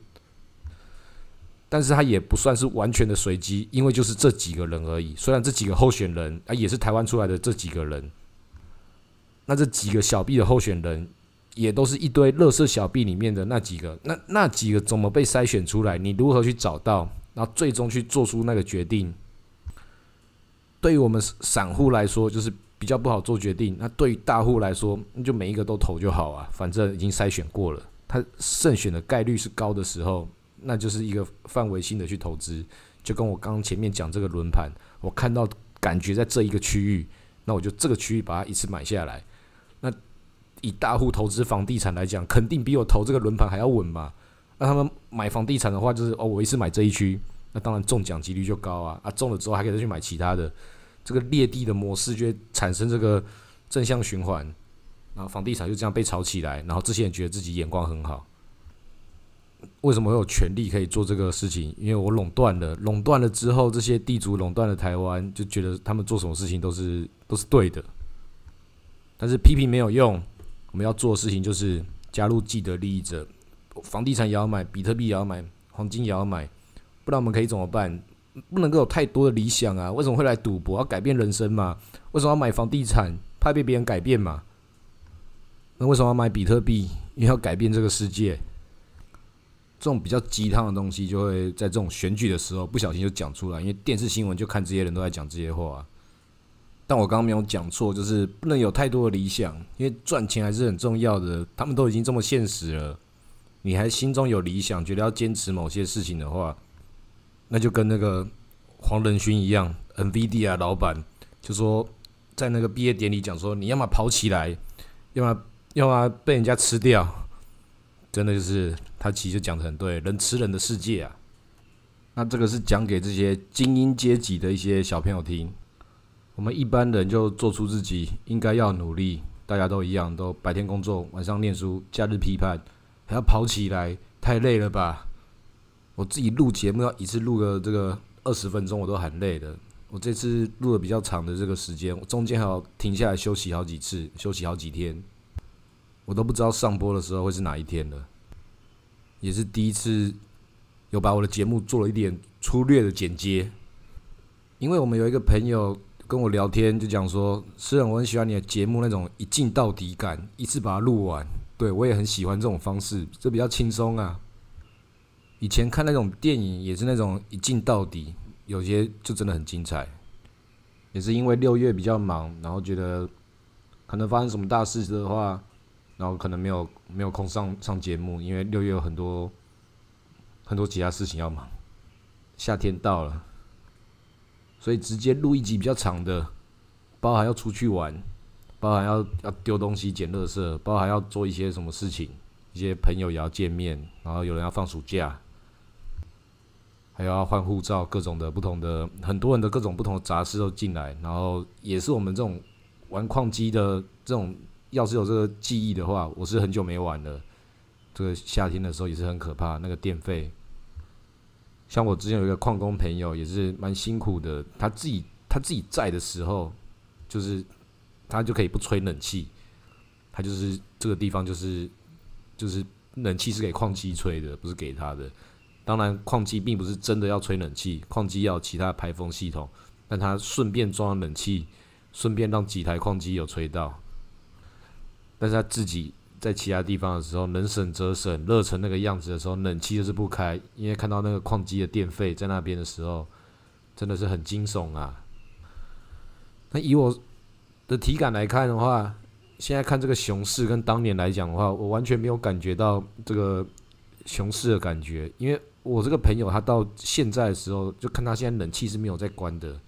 但是它也不算是完全的随机，因为就是这几个人而已。虽然这几个候选人也是台湾出来的这几个人，那这几个小币的候选人也都是一堆垃圾小币里面的那几个，那几个怎么被筛选出来？你如何去找到，然后最终去做出那个决定？对于我们散户来说，就是比较不好做决定。那对于大户来说，那就每一个都投就好啊，反正已经筛选过了，他胜选的概率是高的时候，那就是一个范围性的去投资。就跟我刚刚前面讲这个轮盘，我看到感觉在这一个区域，那我就这个区域把它一次买下来。那以大户投资房地产来讲，肯定比我投这个轮盘还要稳嘛。那他们买房地产的话，就是我一次买这一区，那当然中奖几率就高啊，中了之后还可以再去买其他的。这个裂地的模式就会产生这个正向循环，然后房地产就这样被炒起来，然后这些人觉得自己眼光很好。为什么会有权利可以做这个事情？因为我垄断了之后，这些地主垄断了台湾，就觉得他们做什么事情都是对的。但是批评没有用，我们要做的事情就是加入既得利益者，房地产也要买，比特币也要买，黄金也要买，不然我们可以怎么办？不能够有太多的理想啊！为什么会来赌博？要改变人生嘛？为什么要买房地产？怕被别人改变嘛？那为什么要买比特币？因为要改变这个世界。这种比较鸡汤的东西，就会在这种选举的时候不小心就讲出来，因为电视新闻就看这些人都在讲这些话。但我刚刚没有讲错，就是不能有太多的理想，因为赚钱还是很重要的。他们都已经这么现实了，你还心中有理想，觉得要坚持某些事情的话，那就跟那个黄仁勋一样 ，Nvidia 老板就说，在那个毕业典礼讲说，你要么跑起来，要么被人家吃掉。真的就是他其实讲得很对，人吃人的世界啊。那这个是讲给这些精英阶级的一些小朋友听。我们一般人就做出自己应该要努力，大家都一样，都白天工作，晚上念书，假日批判，还要跑起来，太累了吧？我自己录节目要一次录个这个20分钟，我都很累的。我这次录了比较长的这个时间，我中间还要停下来休息好几次，休息好几天，我都不知道上播的时候会是哪一天了。也是第一次有把我的节目做了一点粗略的剪接，因为我们有一个朋友跟我聊天，就讲说，诗人，我很喜欢你的节目那种一镜到底感，一次把它录完。对，我也很喜欢这种方式，这比较轻松啊。以前看那种电影也是那种一镜到底，有些就真的很精彩。也是因为6月比较忙，然后觉得可能发生什么大事的话，然后可能没有空上节目，因为6月有很多其他事情要忙。夏天到了，所以直接录一集比较长的，包含要出去玩，包含要丢东西捡垃圾，包含要做一些什么事情，一些朋友也要见面，然后有人要放暑假，还有要换护照，各种的不同的，很多人的各种不同的杂事都进来，然后也是我们这种玩矿机的这种要是有这个记忆的话，我是很久没玩了。这个夏天的时候也是很可怕，那个电费。像我之前有一个矿工朋友，也是蛮辛苦的。他自己在的时候，就是他就可以不吹冷气，他就是这个地方就是冷气是给矿机吹的，不是给他的。当然，矿机并不是真的要吹冷气，矿机要有其他的排风系统，但他顺便装了冷气，顺便让几台矿机有吹到。但是他自己在其他地方的时候，能省则省，热成那个样子的时候，冷气就是不开，因为看到那个矿机的电费在那边的时候，真的是很惊悚啊。那以我的体感来看的话，现在看这个熊市跟当年来讲的话，我完全没有感觉到这个熊市的感觉，因为我这个朋友他到现在的时候，就看他现在冷气是没有在关的，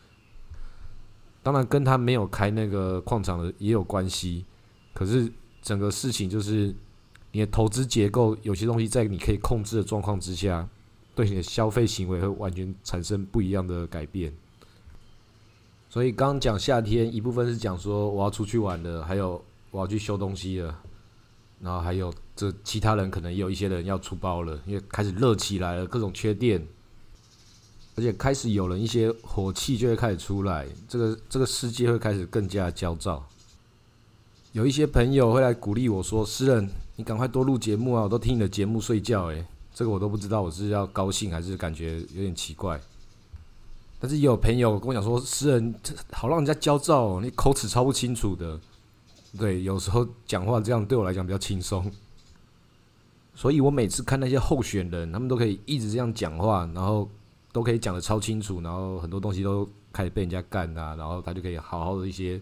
当然跟他没有开那个矿场的也有关系，可是整个事情就是你的投资结构有些东西在你可以控制的状况之下，对你的消费行为会完全产生不一样的改变。所以刚刚讲夏天一部分是讲说我要出去玩了，还有我要去修东西了，然后还有这其他人可能也有一些人要出包了，因为开始热起来了，各种缺电，而且开始有人一些火气就会开始出来，这个世界会开始更加焦躁。有一些朋友会来鼓励我说：“诗人，你赶快多录节目啊！我都听你的节目睡觉欸。”这个我都不知道我是要高兴还是感觉有点奇怪。但是也有朋友跟我讲说：“诗人，好让人家焦躁哦，你口齿超不清楚的。”对，有时候讲话这样对我来讲比较轻松。所以我每次看那些候选人，他们都可以一直这样讲话，然后都可以讲得超清楚，然后很多东西都开始被人家干啊，然后他就可以好好的一些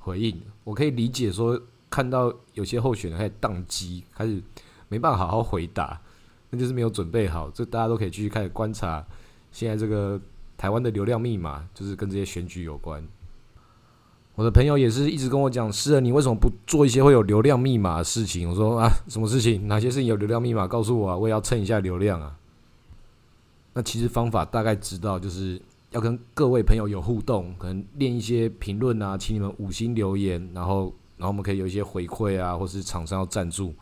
回应。我可以理解说看到有些候选人开始宕机，开始没办法好好回答，那就是没有准备好。这大家都可以继续开始观察现在这个台湾的流量密码，就是跟这些选举有关。我的朋友也是一直跟我讲：“诗人，你为什么不做一些会有流量密码的事情？”我说：“啊，什么事情？哪些事情有流量密码？告诉我啊，我也要蹭一下流量啊。”那其实方法大概知道，就是要跟各位朋友有互动，可能练一些评论啊，请你们5星留言，然后我们可以有一些回馈啊，或是厂商要赞助，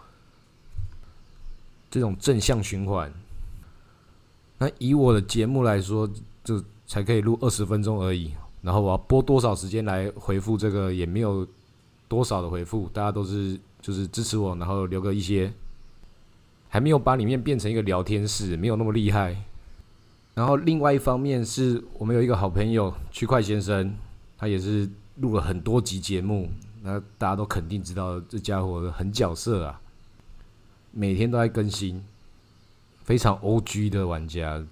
这种正向循环。那以我的节目来说，就才可以录20分钟而已，然后我要播多少时间来回复这个，也没有多少的回复，大家都是就是支持我，然后留个一些，还没有把里面变成一个聊天室，没有那么厉害。然后另外一方面是我们有一个好朋友区块先生，他也是录了很多集节目，那大家都肯定知道这家伙很角色啊，每天都在更新，非常 OG 的玩家。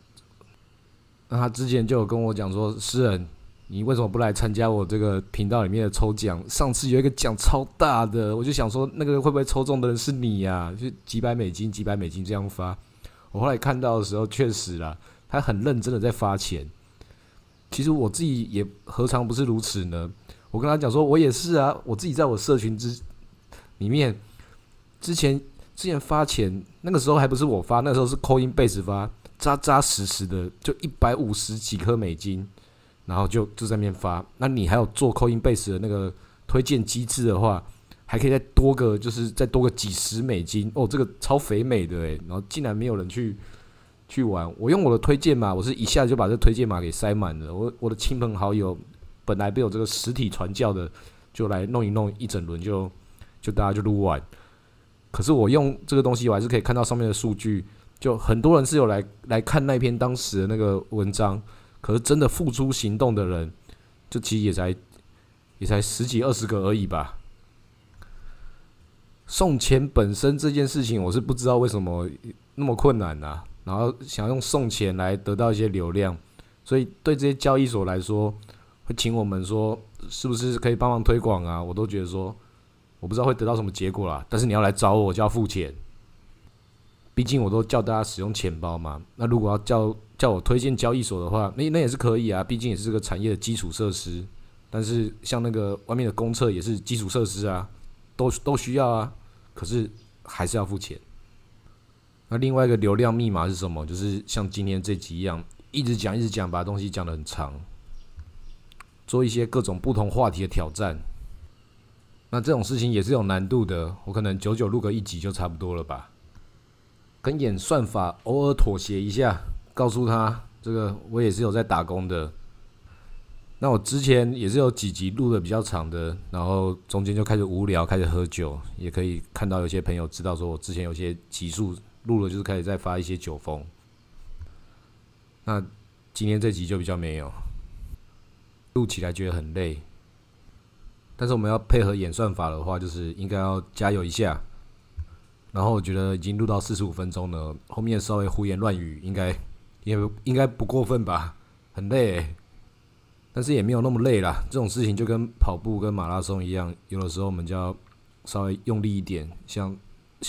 那他之前就有跟我讲说：“诗人，你为什么不来参加我这个频道里面的抽奖？上次有一个奖超大的，我就想说那个会不会抽中的人是你啊？就几百美金这样发。”我后来看到的时候，确实啦，他很认真的在发钱，其实我自己也何尝不是如此呢？我跟他讲说，我也是啊，我自己在我社群里面，之前发钱，那个时候还不是我发，那时候是 CoinBase 发，扎扎实实的就150几颗美金，然后就在那边发。那你还有做 CoinBase 的那个推荐机制的话，还可以再多个几十美金哦，这个超肥美的欸，然后竟然没有人去玩，我用我的推荐码，我是一下就把这推荐码给塞满了。我的亲朋好友本来被我这个实体传教的，就来弄一弄，一整轮就大家就撸完。可是我用这个东西，我还是可以看到上面的数据，就很多人是有来看那篇当时的那个文章，可是真的付出行动的人，就其实也才10几20个而已吧。送钱本身这件事情，我是不知道为什么那么困难啊。然后想用送钱来得到一些流量，所以对这些交易所来说，会请我们说是不是可以帮忙推广啊？我都觉得说，我不知道会得到什么结果啦。但是你要来找我就要付钱，毕竟我都叫大家使用钱包嘛。那如果要叫我推荐交易所的话，那也是可以啊，毕竟也是这个产业的基础设施。但是像那个外面的公厕也是基础设施啊，都需要啊，可是还是要付钱。那另外一个流量密码是什么？就是像今天这集一样，一直讲，把东西讲得很长，做一些各种不同话题的挑战。那这种事情也是有难度的，我可能久久录个一集就差不多了吧。跟演算法偶尔妥协一下，告诉他这个我也是有在打工的。那我之前也是有几集录的比较长的，然后中间就开始无聊，开始喝酒，也可以看到有些朋友知道说我之前有些集数录了就是开始在发一些酒疯。那今天这集就比较没有，录起来觉得很累，但是我们要配合演算法的话，就是应该要加油一下。然后我觉得已经录到45分钟了，后面稍微胡言乱语应该不过分吧，很累欸。但是也没有那么累啦，这种事情就跟跑步跟马拉松一样，有的时候我们就要稍微用力一点，像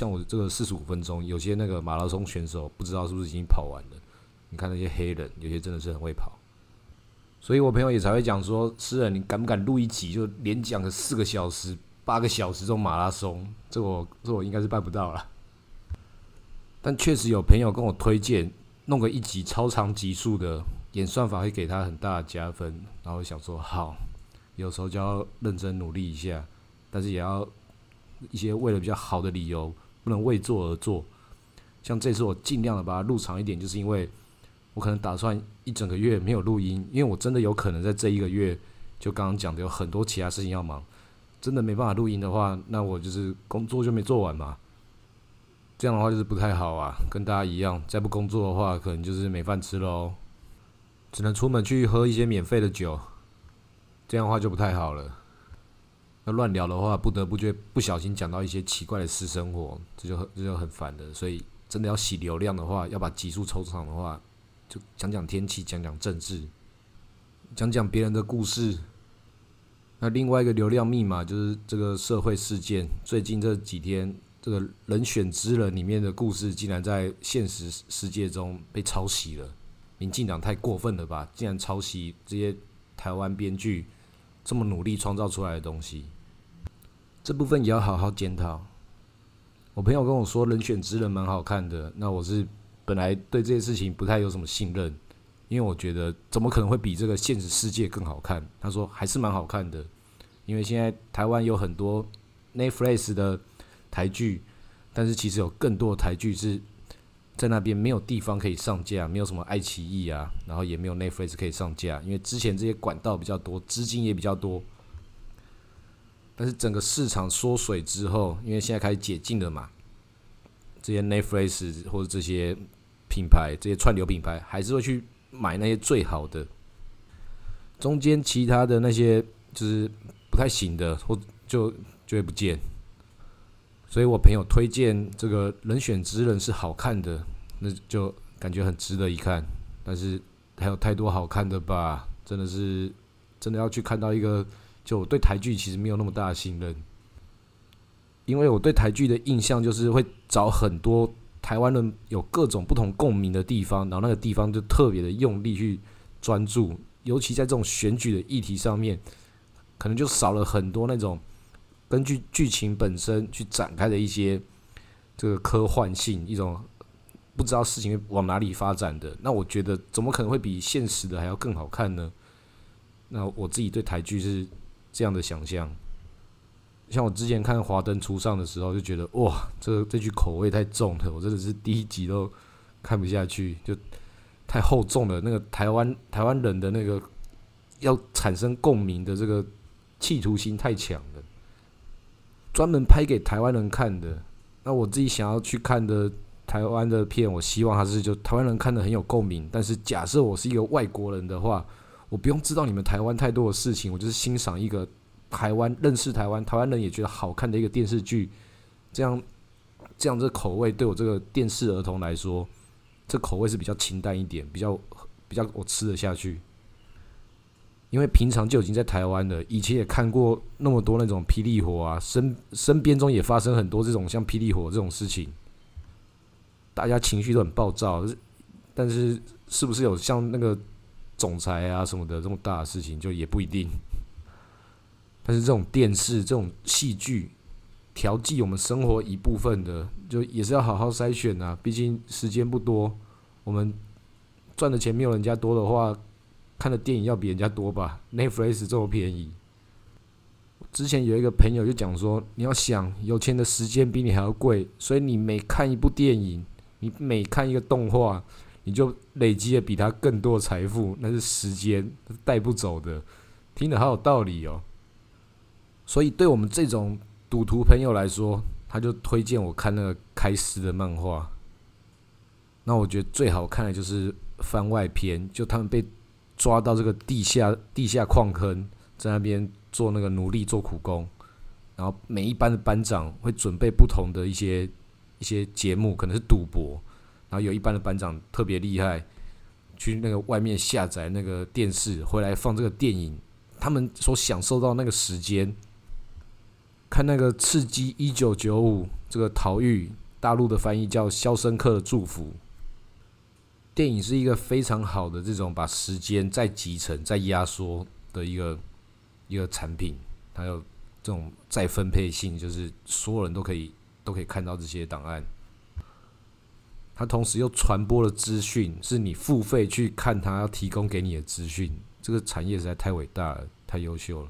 我这个45分钟，有些那个马拉松选手不知道是不是已经跑完了，你看那些黑人，有些真的是很会跑，所以我朋友也才会讲说，诗人你敢不敢录一集就连讲个4个小时、8个小时这种马拉松，这我应该是办不到啦。但确实有朋友跟我推荐，弄个一集超长集数的。演算法会给他很大的加分，然后想说好，有时候就要认真努力一下，但是也要一些为了比较好的理由，不能为做而做。像这次我尽量的把它录长一点，就是因为我可能打算一整个月没有录音，因为我真的有可能在这一个月，就刚刚讲的有很多其他事情要忙，真的没办法录音的话，那我就是工作就没做完嘛。这样的话就是不太好啊，跟大家一样，再不工作的话，可能就是没饭吃咯，只能出门去喝一些免费的酒，这样的话就不太好了。那乱聊的话，不得不就不小心讲到一些奇怪的私生活，这就很烦的。所以真的要洗流量的话，要把集数抽长的话，就讲讲天气，讲讲政治，讲讲别人的故事。那另外一个流量密码就是这个社会事件，最近这几天这个人选之人里面的故事，竟然在现实世界中被抄袭了。民进党太过分了吧！竟然抄袭这些台湾编剧这么努力创造出来的东西，这部分也要好好检讨。我朋友跟我说《人选之人》蛮好看的，那我是本来对这些事情不太有什么信任，因为我觉得怎么可能会比这个现实世界更好看？他说还是蛮好看的，因为现在台湾有很多 Netflix 的台剧，但是其实有更多的台剧是。在那边没有地方可以上架，没有什么爱奇艺啊，然后也没有 Netflix 可以上架，因为之前这些管道比较多，资金也比较多。但是整个市场缩水之后，因为现在开始解禁了嘛，这些 Netflix 或者这些品牌、这些串流品牌还是会去买那些最好的，中间其他的那些就是不太行的，或就会不见。所以我朋友推荐这个人选之人是好看的，那就感觉很值得一看。但是还有太多好看的吧，真的要去看到一个。就我对台剧其实没有那么大的信任，因为我对台剧的印象就是会找很多台湾人有各种不同共鸣的地方，然后那个地方就特别的用力去专注，尤其在这种选举的议题上面，可能就少了很多那种。根据剧情本身去展开的一些这个科幻性，一种不知道事情往哪里发展的，那我觉得怎么可能会比现实的还要更好看呢？那我自己对台剧是这样的想象。像我之前看《华灯初上》的时候，就觉得哇，这句口味太重了，我真的是第一集都看不下去，就太厚重了。那个台湾人的那个要产生共鸣的这个企图心太强了。专门拍给台湾人看的，那我自己想要去看的台湾的片，我希望它是就台湾人看的很有共鸣。但是假设我是一个外国人的话，我不用知道你们台湾太多的事情，我就是欣赏一个台湾认识台湾人也觉得好看的一个电视剧，这样这口味对我这个电视儿童来说，这口味是比较清淡一点，比较我吃得下去。因为平常就已经在台湾了，以前也看过那么多那种霹雳火啊，身边中也发生很多这种像霹雳火这种事情，大家情绪都很暴躁，但是是不是有像那个总裁啊什么的这么大的事情，就也不一定。但是这种电视、这种戏剧，调剂我们生活一部分的，就也是要好好筛选啊，毕竟时间不多，我们赚的钱没有人家多的话。看的电影要比人家多吧，Netflix 这么便宜，之前有一个朋友就讲说，你要想有钱的时间比你还要贵，所以你每看一部电影，你每看一个动画，你就累积了比他更多的财富，那是时间带不走的。听得好有道理哦。所以对我们这种赌徒朋友来说，他就推荐我看那个开司的漫画。那我觉得最好看的就是番外篇，就他们被抓到这个地下矿坑，在那边做那个奴隶做苦工，然后每一班的班长会准备不同的一些节目，可能是赌博，然后有一班的班长特别厉害，去那个外面下载那个电视回来放这个电影，他们所享受到那个时间，看那个《刺激1995》这个逃狱，大陆的翻译叫《肖申克的祝福》。电影是一个非常好的这种把时间再集成再压缩的一个产品，还有这种再分配性，就是所有人都可以看到这些档案。它同时又传播了资讯，是你付费去看它要提供给你的资讯。这个产业实在太伟大了，太优秀了。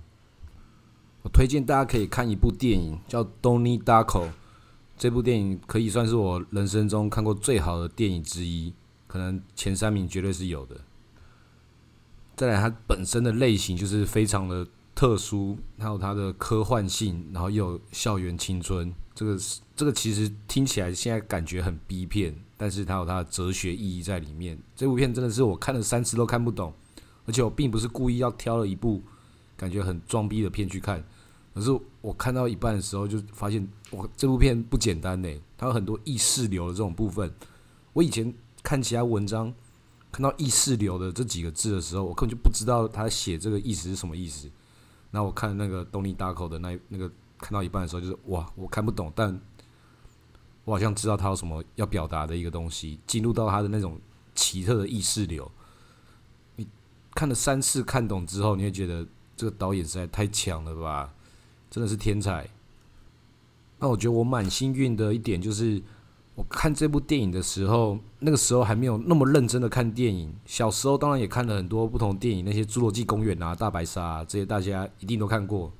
我推荐大家可以看一部电影叫《Donnie Darko》，这部电影可以算是我人生中看过最好的电影之一，可能前3名绝对是有的。再来，它本身的类型就是非常的特殊，还有它的科幻性，然后又有校园青春，这个其实听起来现在感觉很 B 片，但是它有它的哲学意义在里面。这部片真的是我看了30都看不懂，而且我并不是故意要挑了一部感觉很装逼的片去看，可是我看到一半的时候就发现，哇，这部片不简单耶，它有很多意识流的这种部分。我以前看其他文章看到意识流的这几个字的时候，我根本就不知道他写这个意思是什么意思。然后我看那个Donnie Darko的那个看到一半的时候，就是哇，我看不懂，但我好像知道他有什么要表达的一个东西，进入到他的那种奇特的意识流。你看了3次看懂之后，你会觉得这个导演实在太强了吧，真的是天才。那我觉得我蛮幸运的一点就是，我看这部电影的时候，那个时候还没有那么认真的看电影。小时候当然也看了很多不同电影，那些《侏罗纪公园》啊、《大白鲨》啊，这些大家一定都看过。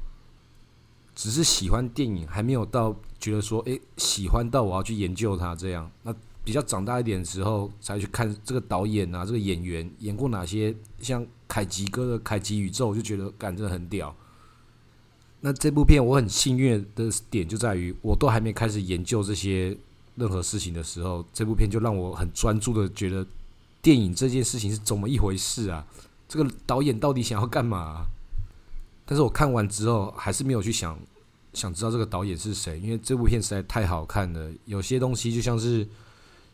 只是喜欢电影还没有到觉得说，喜欢到我要去研究它这样。那比较长大一点的时候，才去看这个导演啊、这个演员演过哪些，像凯吉哥的《凯吉宇宙》，我就觉得感真的很屌。那这部片我很幸运的点就在于，我都还没开始研究这些任何事情的时候，这部片就让我很专注的觉得电影这件事情是怎么一回事啊，这个导演到底想要干嘛啊？但是我看完之后还是没有去想知道这个导演是谁，因为这部片实在太好看了。有些东西就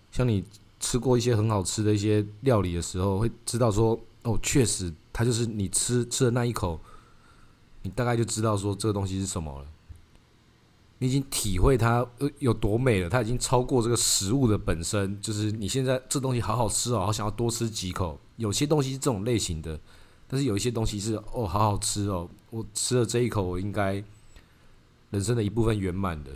像你吃过一些很好吃的一些料理的时候，会知道说，哦，确实它就是你吃的那一口，你大概就知道说这个东西是什么了。你已经体会它有多美了，它已经超过这个食物的本身。就是你现在这东西好好吃哦，好想要多吃几口。有些东西是这种类型的，但是有一些东西是哦，好好吃哦，我吃了这一口，我应该人生的一部分圆满的。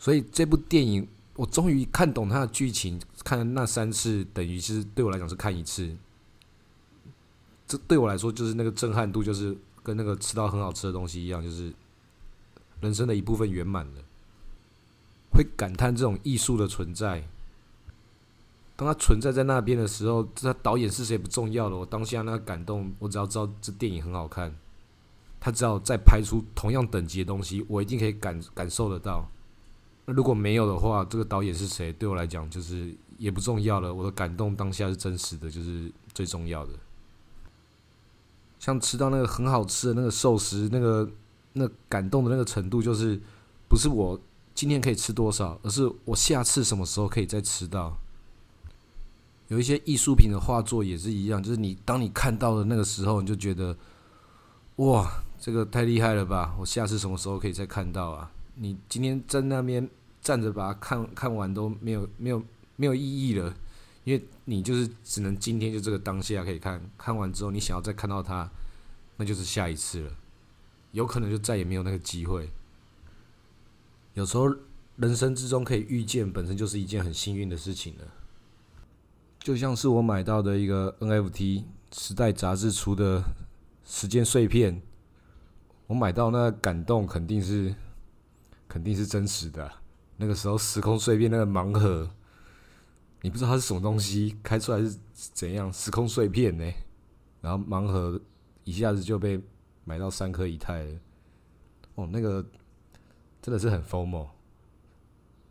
所以这部电影，我终于看懂它的剧情，看了那3次，等于是对我来讲是看1次。这对我来说就是那个震撼度，就是跟那个吃到很好吃的东西一样，就是人生的一部分圆满了。会感叹这种艺术的存在，当它存在在那边的时候，这导演是谁不重要了，我当下那个感动，我只要知道这电影很好看，他只要再拍出同样等级的东西，我一定可以感受得到。那如果没有的话，这个导演是谁对我来讲就是也不重要了，我的感动当下是真实的，就是最重要的。像吃到那个很好吃的那个寿司，那感动的那个程度，就是不是我今天可以吃多少，而是我下次什么时候可以再吃到。有一些艺术品的画作也是一样，就是你当你看到的那个时候，你就觉得哇，这个太厉害了吧，我下次什么时候可以再看到啊？你今天在那边站着把它看完都没有意义了，因为你就是只能今天就这个当下可以看完之后，你想要再看到它，那就是下一次了。有可能就再也没有那个机会。有时候人生之中可以遇见，本身就是一件很幸运的事情了。就像是我买到的一个 NFT， 时代杂志出的时间碎片，我买到那感动肯定是真实的、啊。那个时候时空碎片那个盲盒，你不知道它是什么东西，开出来是怎样，时空碎片呢、欸？然后盲盒一下子就被买到3颗以太了，哦，那个真的是很FOMO，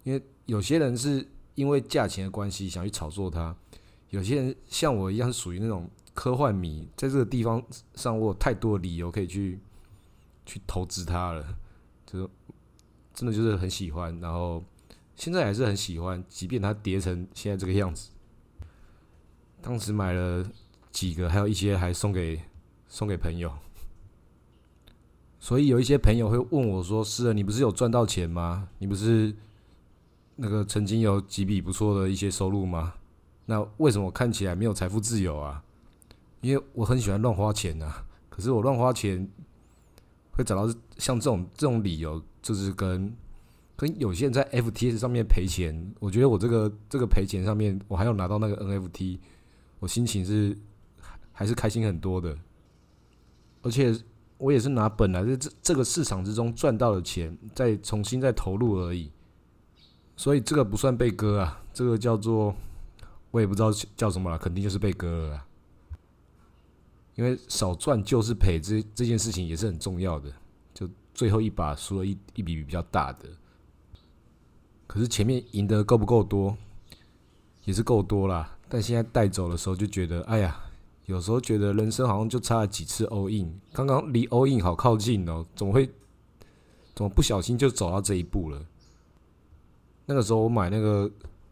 因为有些人是因为价钱的关系想去炒作它，有些人像我一样是属于那种科幻迷，在这个地方上我有太多理由可以去投资它了，就是真的就是很喜欢，然后现在还是很喜欢，即便它跌成现在这个样子。当时买了几个，还有一些还送给朋友。所以有一些朋友会问我说：“诗人，你不是有赚到钱吗？你不是那个曾经有几笔不错的一些收入吗？那为什么看起来没有财富自由啊？”因为我很喜欢乱花钱啊，可是我乱花钱会找到像这种理由，就是跟有些人在 FTS 上面赔钱，我觉得我这个赔钱上面，我还有拿到那个 NFT， 我心情是还是开心很多的。而且我也是拿本来在这个市场之中赚到的钱，再重新再投入而已。所以这个不算被割啊，这个叫做我也不知道叫什么了，肯定就是被割了啦。因为少赚就是赔，这件事情也是很重要的。就最后一把输了一笔比较大的。可是前面赢得够不够多，也是够多啦。但现在带走的时候就觉得，哎呀，有时候觉得人生好像就差了几次 all in， 刚刚离 all in 好靠近哦，怎么不小心就走到这一步了？那个时候我买那个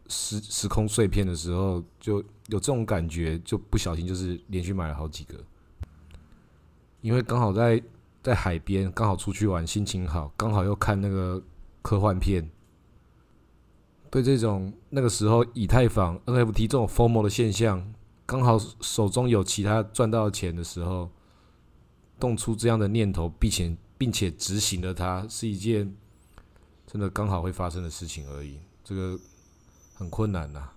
时空碎片的时候，就有这种感觉，就不小心就是连续买了好几个，因为刚好在海边，刚好出去玩，心情好，刚好又看那个科幻片。对这种那个时候以太坊 NFT 这种 FOMO 的现象，刚好手中有其他赚到的钱的时候，动出这样的念头，并且执行了它，是一件真的刚好会发生的事情而已。这个很困难啊，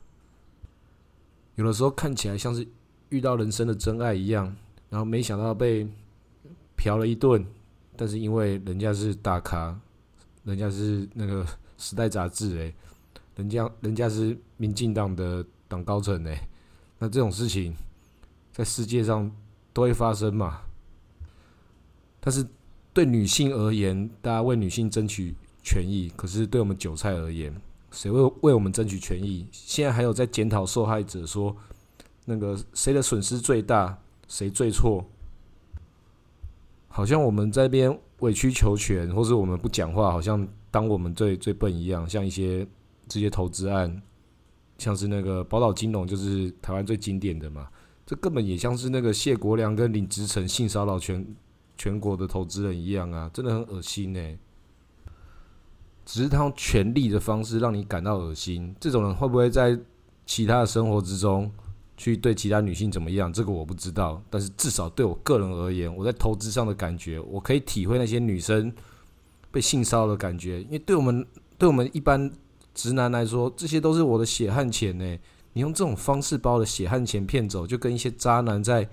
有的时候看起来像是遇到人生的真爱一样，然后没想到被嫖了一顿，但是因为人家是大咖，人家是那个时代杂志欸，人家是民进党的党高层欸，那这种事情在世界上都会发生嘛。但是对女性而言，大家为女性争取权益，可是对我们韭菜而言，谁会为我们争取权益？现在还有在检讨受害者说，那个谁的损失最大，谁最错？好像我们这边委曲求全，或是我们不讲话，好像当我们最笨一样，像一些这些投资案，像是那个宝岛金融，就是台湾最经典的嘛。这根本也像是那个谢国良跟林志成性骚扰全国的投资人一样啊，真的很恶心欸。只是他用权力的方式让你感到恶心，这种人会不会在其他的生活之中去对其他女性怎么样？这个我不知道，但是至少对我个人而言，我在投资上的感觉，我可以体会那些女生被性骚扰的感觉，因为对我们一般直男来说，这些都是我的血汗钱欸，你用这种方式把我的血汗钱骗走，就跟一些渣男在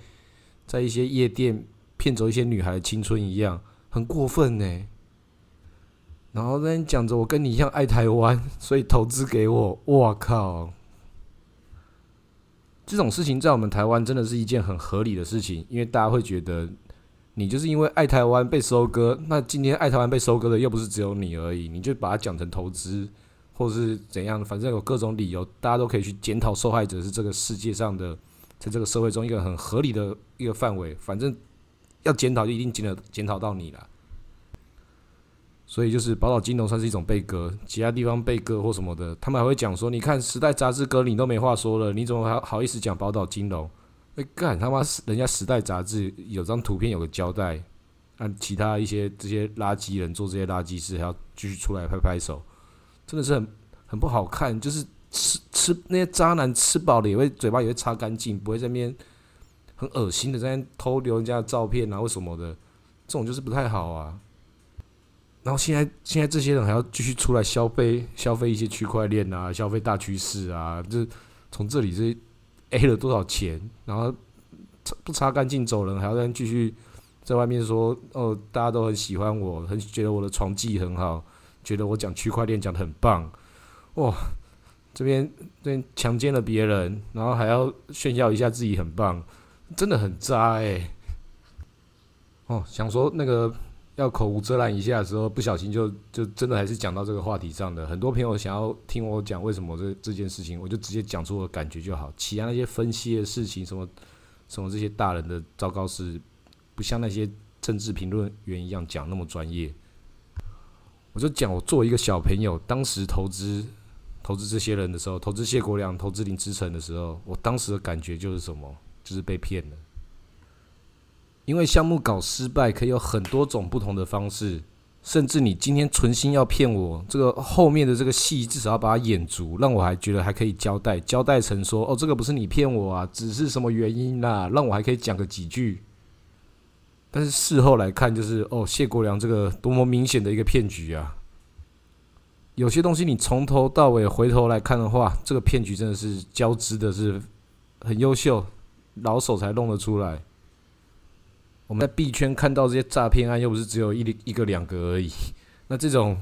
一些夜店骗走一些女孩的青春一样，很过分欸。然后在那边讲着我跟你一样爱台湾，所以投资给我，哇靠！这种事情在我们台湾真的是一件很合理的事情，因为大家会觉得你就是因为爱台湾被收割，那今天爱台湾被收割的又不是只有你而已，你就把它讲成投资或是怎样，反正有各种理由，大家都可以去检讨受害者是这个世界上的，在这个社会中一个很合理的一个范围，反正要检讨就一定检讨到你啦。所以就是宝岛金融算是一种被割，其他地方被割或什么的，他们还会讲说，你看时代杂志割你都没话说了，你怎么还好意思讲宝岛金融？哎，干他妈人家时代杂志有张图片有个胶带，那其他一些这些垃圾人做这些垃圾事还要继续出来拍拍手，真的是很不好看。就是吃那些渣男吃饱了也会嘴巴也会擦干净，不会在那边很恶心的在那边偷留人家的照片啊或什么的，这种就是不太好啊。然后现在这些人还要继续出来消费一些区块链啊，消费大趋势啊，就从这里是 A 了多少钱，然后不擦干净走人，还要再继续在外面说哦，大家都很喜欢我，很觉得我的传记很好，觉得我讲区块链讲得很棒，哇，这边强奸了别人，然后还要炫耀一下自己很棒，真的很渣欸。哦，想说那个要口无遮拦一下的时候，不小心就真的还是讲到这个话题上的。很多朋友想要听我讲为什么这件事情，我就直接讲出我的感觉就好。其他那些分析的事情，什么这些大人的糟糕事，不像那些政治评论员一样讲那么专业。我就讲我作为一个小朋友，当时投资这些人的时候，投资谢国良、投资林之晨的时候，我当时的感觉就是什么？就是被骗了。因为项目搞失败可以有很多种不同的方式，甚至你今天存心要骗我，这个后面的这个戏至少要把它演足，让我还觉得还可以交代成说，哦，这个不是你骗我啊，只是什么原因啦，让我还可以讲个几句。但是事后来看，就是哦，谢国良这个多么明显的一个骗局啊！有些东西你从头到尾回头来看的话，这个骗局真的是交织的是很优秀，老手才弄得出来。我们在币圈看到这些诈骗案，又不是只有一个两个而已。那这种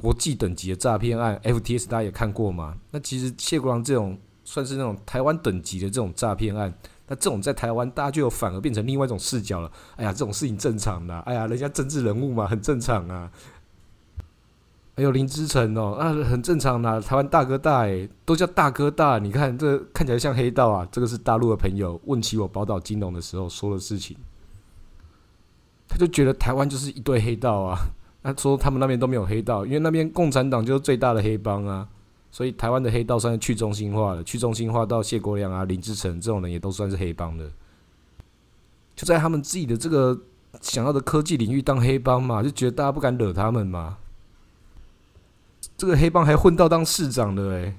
国际等级的诈骗案 ，FTS 大家也看过嘛？那其实谢国良这种算是那种台湾等级的这种诈骗案，那这种在台湾大家就有反而变成另外一种视角了。哎呀，这种事情正常啦，哎呀，人家政治人物嘛，很正常啊。还有林之晨哦，啊，很正常啦，台湾大哥大欸，都叫大哥大。你看这看起来像黑道啊，这个是大陆的朋友问起我宝岛金融的时候说的事情。他就觉得台湾就是一堆黑道啊，他说他们那边都没有黑道，因为那边共产党就是最大的黑帮啊，所以台湾的黑道算是去中心化了，去中心化到谢国良啊、林志成这种人也都算是黑帮的，就在他们自己的这个想要的科技领域当黑帮嘛，就觉得大家不敢惹他们嘛。这个黑帮还混到当市长的欸，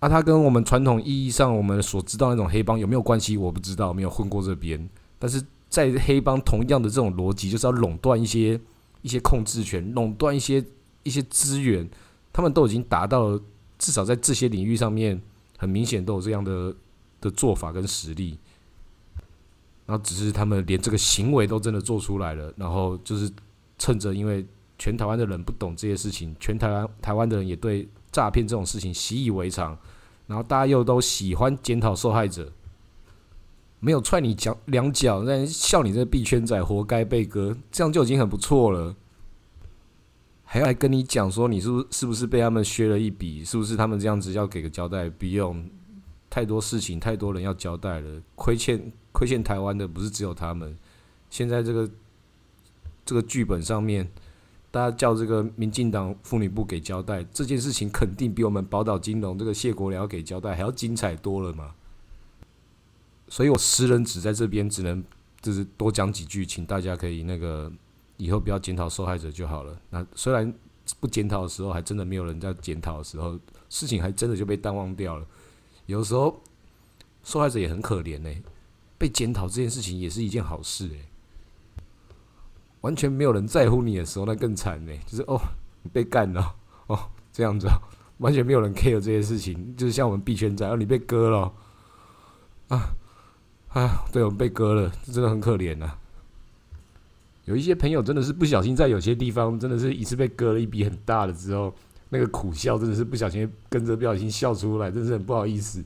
啊，他跟我们传统意义上我们所知道那种黑帮有没有关系？我不知道，没有混过这边，但是。在黑帮同样的这种逻辑，就是要垄断一些控制权，垄断一些资源，他们都已经达到了，至少在这些领域上面，很明显都有这样的做法跟实力。然后只是他们连这个行为都真的做出来了，然后就是趁着因为全台湾的人不懂这些事情，全台湾的人也对诈骗这种事情习以为常，然后大家又都喜欢检讨受害者。没有踹你两脚，但笑你这币圈仔活该被割，这样就已经很不错了。还要来跟你讲说你是不是被他们削了一笔，是不是他们这样子要给个交代？不用，太多事情，太多人要交代了。亏欠台湾的不是只有他们。现在这个剧本上面，大家叫这个民进党妇女部给交代这件事情，肯定比我们宝岛金融这个谢国良给交代还要精彩多了嘛。所以我诗人只在这边只能就是多讲几句，请大家可以那个以后不要检讨受害者就好了。那虽然不检讨的时候，还真的没有人在检讨的时候，事情还真的就被淡忘掉了。有时候受害者也很可怜欸，被检讨这件事情也是一件好事欸。完全没有人在乎你的时候，那更惨欸，就是哦你被干了哦这样子，完全没有人 care 这件事情，就是像我们币圈仔哦你被割了啊。啊，对，我们被割了，这真的很可怜啊。有一些朋友真的是不小心，在有些地方真的是一次被割了一笔很大的之后，那个苦笑真的是不小心跟着不小心笑出来，真是很不好意思。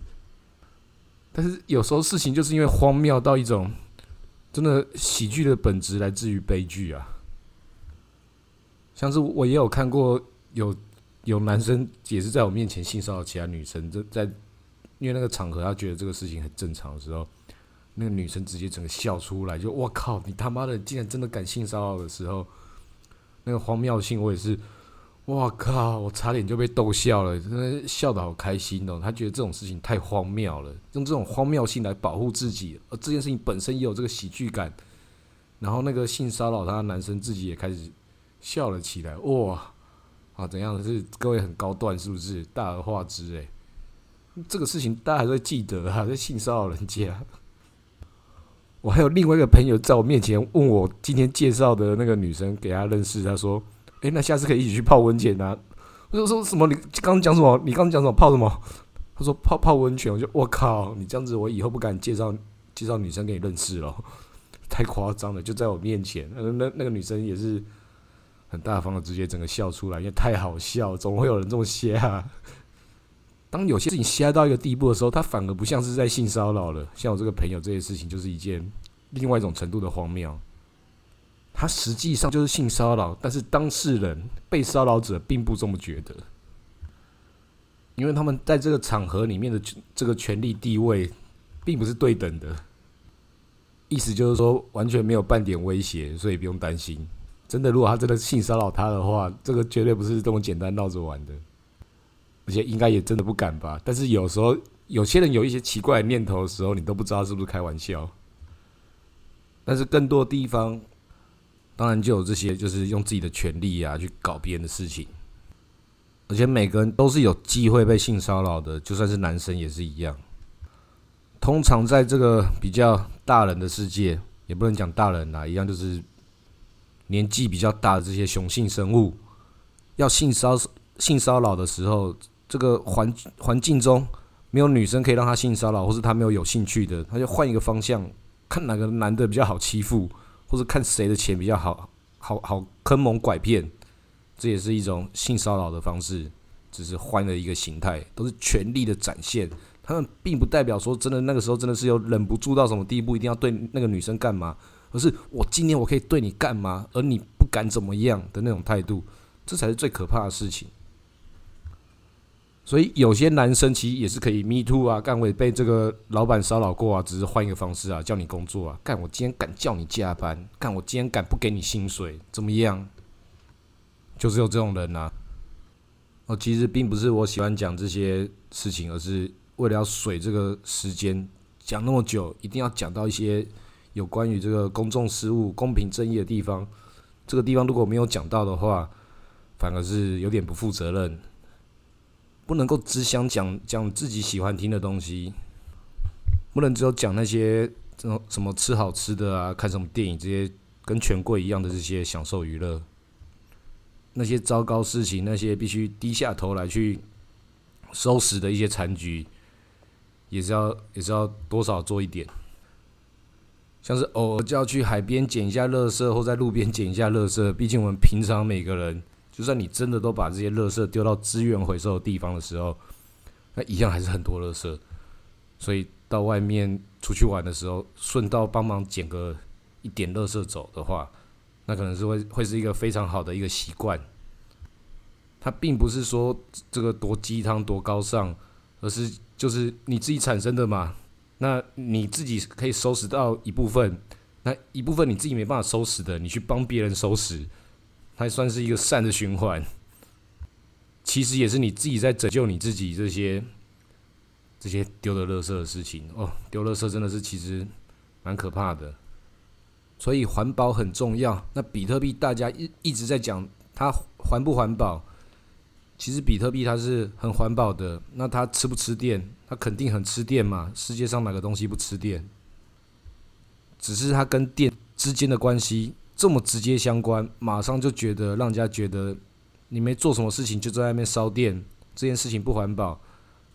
但是有时候事情就是因为荒谬到一种，真的喜剧的本质来自于悲剧啊。像是我也有看过有男生也是在我面前性骚扰其他女生，在因为那个场合他觉得这个事情很正常的时候。那个女生直接整个笑出来，就我靠，你他妈的竟然真的敢性骚扰的时候，那个荒谬性我也是，我靠，我差点就被逗笑了，真的笑得好开心哦。他觉得这种事情太荒谬了，用这种荒谬性来保护自己，而这件事情本身也有这个喜剧感。然后那个性骚扰他的男生自己也开始笑了起来，哇，啊怎样？是各位很高段是不是？大而化之欸，这个事情大家还会记得啊，在性骚扰人家。我还有另外一个朋友在我面前问我今天介绍的那个女生给他认识，他说：“欸，那下次可以一起去泡温泉啊。”我就说什么？你刚刚讲什么？你刚刚讲什么？泡什么？他说泡温泉。我靠，你这样子我以后不敢介绍女生给你认识了，太夸张了，就在我面前，那个女生也是很大方的，直接整个笑出来，因为太好笑，总会有人这么瞎。当有些事情瞎到一个地步的时候，它反而不像是在性骚扰了。像我这个朋友这些事情，就是一件另外一种程度的荒谬。它实际上就是性骚扰，但是当事人被骚扰者并不这么觉得，因为他们在这个场合里面的这个权力地位并不是对等的。意思就是说，完全没有半点威胁，所以不用担心。真的，如果他真的性骚扰他的话，这个绝对不是这么简单闹着玩的，而且应该也真的不敢吧。但是有时候有些人有一些奇怪的念头的时候，你都不知道是不是开玩笑。但是更多地方，当然就有这些就是用自己的权利啊去搞别人的事情，而且每个人都是有机会被性骚扰的，就算是男生也是一样。通常在这个比较大人的世界，也不能讲大人啦，一样就是年纪比较大的这些雄性生物，要性骚扰的时候，这个环境中没有女生可以让他性骚扰，或是他没有兴趣的，他就换一个方向，看哪个男的比较好欺负，或是看谁的钱比较好坑蒙拐骗，这也是一种性骚扰的方式，只是换了一个形态，都是权力的展现。他们并不代表说真的那个时候真的是有忍不住到什么地步一定要对那个女生干嘛，而是我今天我可以对你干嘛，而你不敢怎么样的那种态度，这才是最可怕的事情。所以有些男生其实也是可以 me too 啊，干我也被这个老板骚扰过啊，只是换一个方式啊，叫你工作啊，干我今天敢叫你加班，干我今天敢不给你薪水，怎么样？就是有这种人啊。其实并不是我喜欢讲这些事情，而是为了要水这个时间讲那么久，一定要讲到一些有关于这个公众事务、公平正义的地方。这个地方如果没有讲到的话，反而是有点不负责任。不能够只想讲自己喜欢听的东西，不能只有讲那些什么吃好吃的啊、看什么电影这些跟权贵一样的这些享受娱乐。那些糟糕事情，那些必须低下头来去收拾的一些残局，也是要多少做一点。像是偶尔就要去海边捡一下垃圾，或在路边捡一下垃圾。毕竟我们平常每个人，就算你真的都把这些垃圾丢到资源回收的地方的时候，那一样还是很多垃圾。所以到外面出去玩的时候，顺道帮忙捡个一点垃圾走的话，那可能是会是一个非常好的一个习惯。它并不是说这个多鸡汤多高尚，而是就是你自己产生的嘛。那你自己可以收拾到一部分，那一部分你自己没办法收拾的，你去帮别人收拾，它算是一个善的循环。其实也是你自己在拯救你自己这些丢的垃圾的事情哦。丢垃圾真的是其实蛮可怕的，所以环保很重要。那比特币大家一直在讲它环不环保，其实比特币它是很环保的。那它吃不吃电？它肯定很吃电嘛，世界上哪个东西不吃电？只是它跟电之间的关系这么直接相关，马上就觉得让人家觉得你没做什么事情就在外面烧电，这件事情不环保。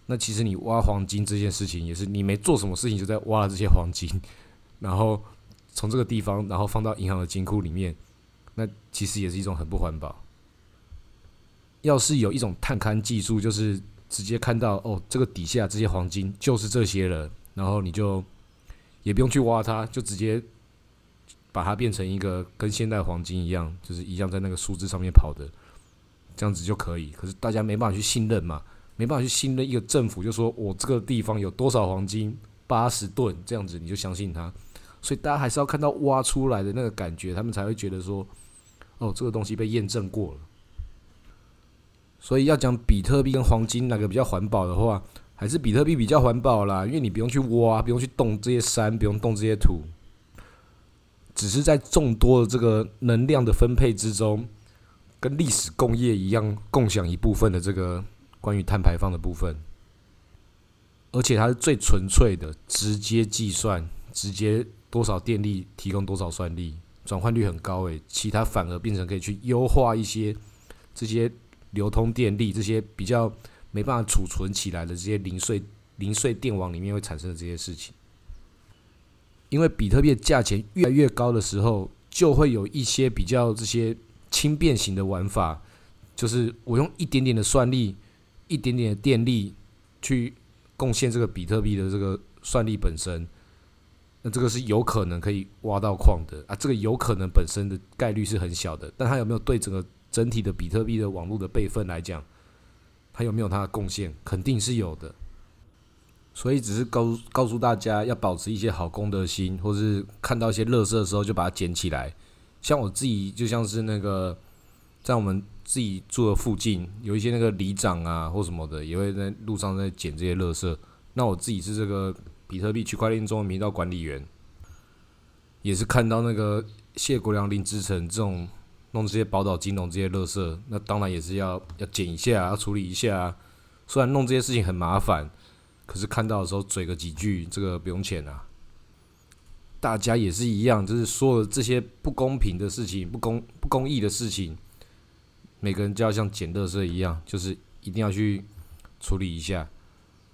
那其实你挖黄金这件事情也是，你没做什么事情就在挖了这些黄金，然后从这个地方然后放到银行的金库里面，那其实也是一种很不环保。要是有一种探勘技术，就是直接看到哦，这个底下这些黄金就是这些了，然后你就也不用去挖它，就直接把它变成一个跟现代黄金一样，就是一样在那个数字上面跑的，这样子就可以。可是大家没办法去信任嘛，没办法去信任一个政府，就说我这个地方有多少黄金，80吨这样子你就相信它。所以大家还是要看到挖出来的那个感觉，他们才会觉得说，哦，这个东西被验证过了。所以要讲比特币跟黄金哪个比较环保的话，还是比特币比较环保啦，因为你不用去挖，不用去动这些山，不用动这些土，只是在众多的这个能量的分配之中，跟历史工业一样共享一部分的这个关于碳排放的部分，而且它是最纯粹的，直接计算，直接多少电力提供多少算力，转换率很高诶。其他反而变成可以去优化一些这些流通电力，这些比较没办法储存起来的这些零碎电网里面会产生的这些事情。因为比特币的价钱越来越高的时候，就会有一些比较这些轻便型的玩法，就是我用一点点的算力、一点点的电力去贡献这个比特币的这个算力本身，那这个是有可能可以挖到矿的啊。这个有可能本身的概率是很小的，但它有没有对整个整体的比特币的网络的备份来讲，它有没有它的贡献，肯定是有的。所以只是告诉大家要保持一些好公德心，或是看到一些垃圾的时候就把它捡起来。像我自己就像是那个在我们自己住的附近有一些那个里长啊或什么的，也会在路上在捡这些垃圾。那我自己是这个比特币区块链中文频道管理员，也是看到那个谢国良、林志成这种弄这些宝岛金融这些垃圾，那当然也是要捡一下、啊，要处理一下、啊。虽然弄这些事情很麻烦，可是看到的时候嘴个几句，这个不用钱啊。大家也是一样，就是所有这些不公平的事情、不公义的事情，每个人就要像捡垃圾一样，就是一定要去处理一下。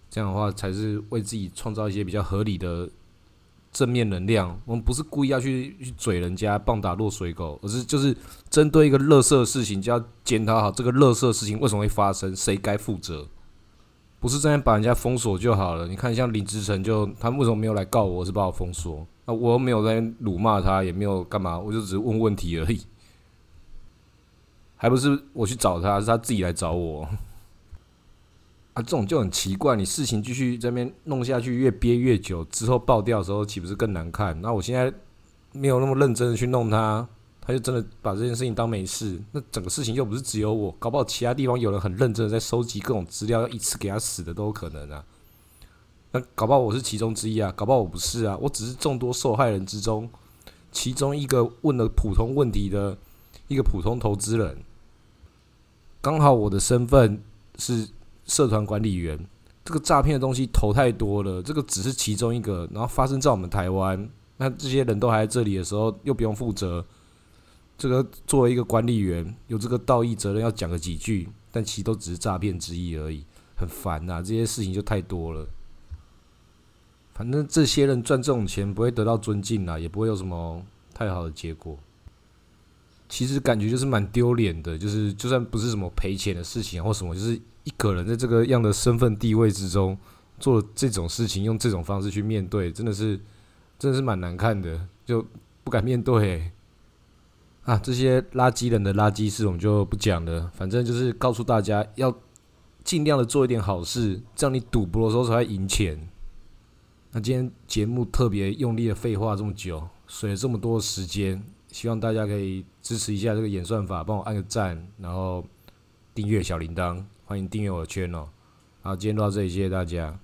这样的话才是为自己创造一些比较合理的正面能量。我们不是故意要去嘴人家、棒打落水狗，而是就是针对一个垃圾的事情，就要检讨好这个垃圾的事情为什么会发生，谁该负责。不是这样把人家封锁就好了。你看像林志成就他为什么没有来告我，是把我封锁，那我又没有在辱骂他，也没有干嘛，我就只是问问题而已，还不是我去找他，是他自己来找我。啊，这种就很奇怪，你事情继续在那边弄下去，越憋越久，之后爆掉的时候岂不是更难看？那我现在没有那么认真的去弄他，他就真的把这件事情当没事。那整个事情又不是只有我，搞不好其他地方有人很认真的在收集各种资料，一次给他死的都有可能啊。那搞不好我是其中之一啊，搞不好我不是啊，我只是众多受害人之中其中一个问了普通问题的一个普通投资人。刚好我的身份是社团管理员，这个诈骗的东西头太多了，这个只是其中一个，然后发生在我们台湾，那这些人都还在这里的时候，又不用负责，这个作为一个管理员，有这个道义责任要讲个几句，但其实都只是诈骗之一而已，很烦啊，这些事情就太多了。反正这些人赚这种钱不会得到尊敬啦，也不会有什么太好的结果。其实感觉就是蛮丢脸的，就是就算不是什么赔钱的事情或什么，就是一个人在这个样的身份地位之中做这种事情，用这种方式去面对，真的是蛮难看的，就不敢面对欸。啊，这些垃圾人的垃圾事我们就不讲了，反正就是告诉大家要尽量的做一点好事，这样你赌博的时候才会赢钱。那今天节目特别用力的废话这么久，水了这么多时间，希望大家可以支持一下这个演算法，帮我按个赞，然后订阅小铃铛，欢迎订阅我的channel。好，今天到这里，谢谢大家。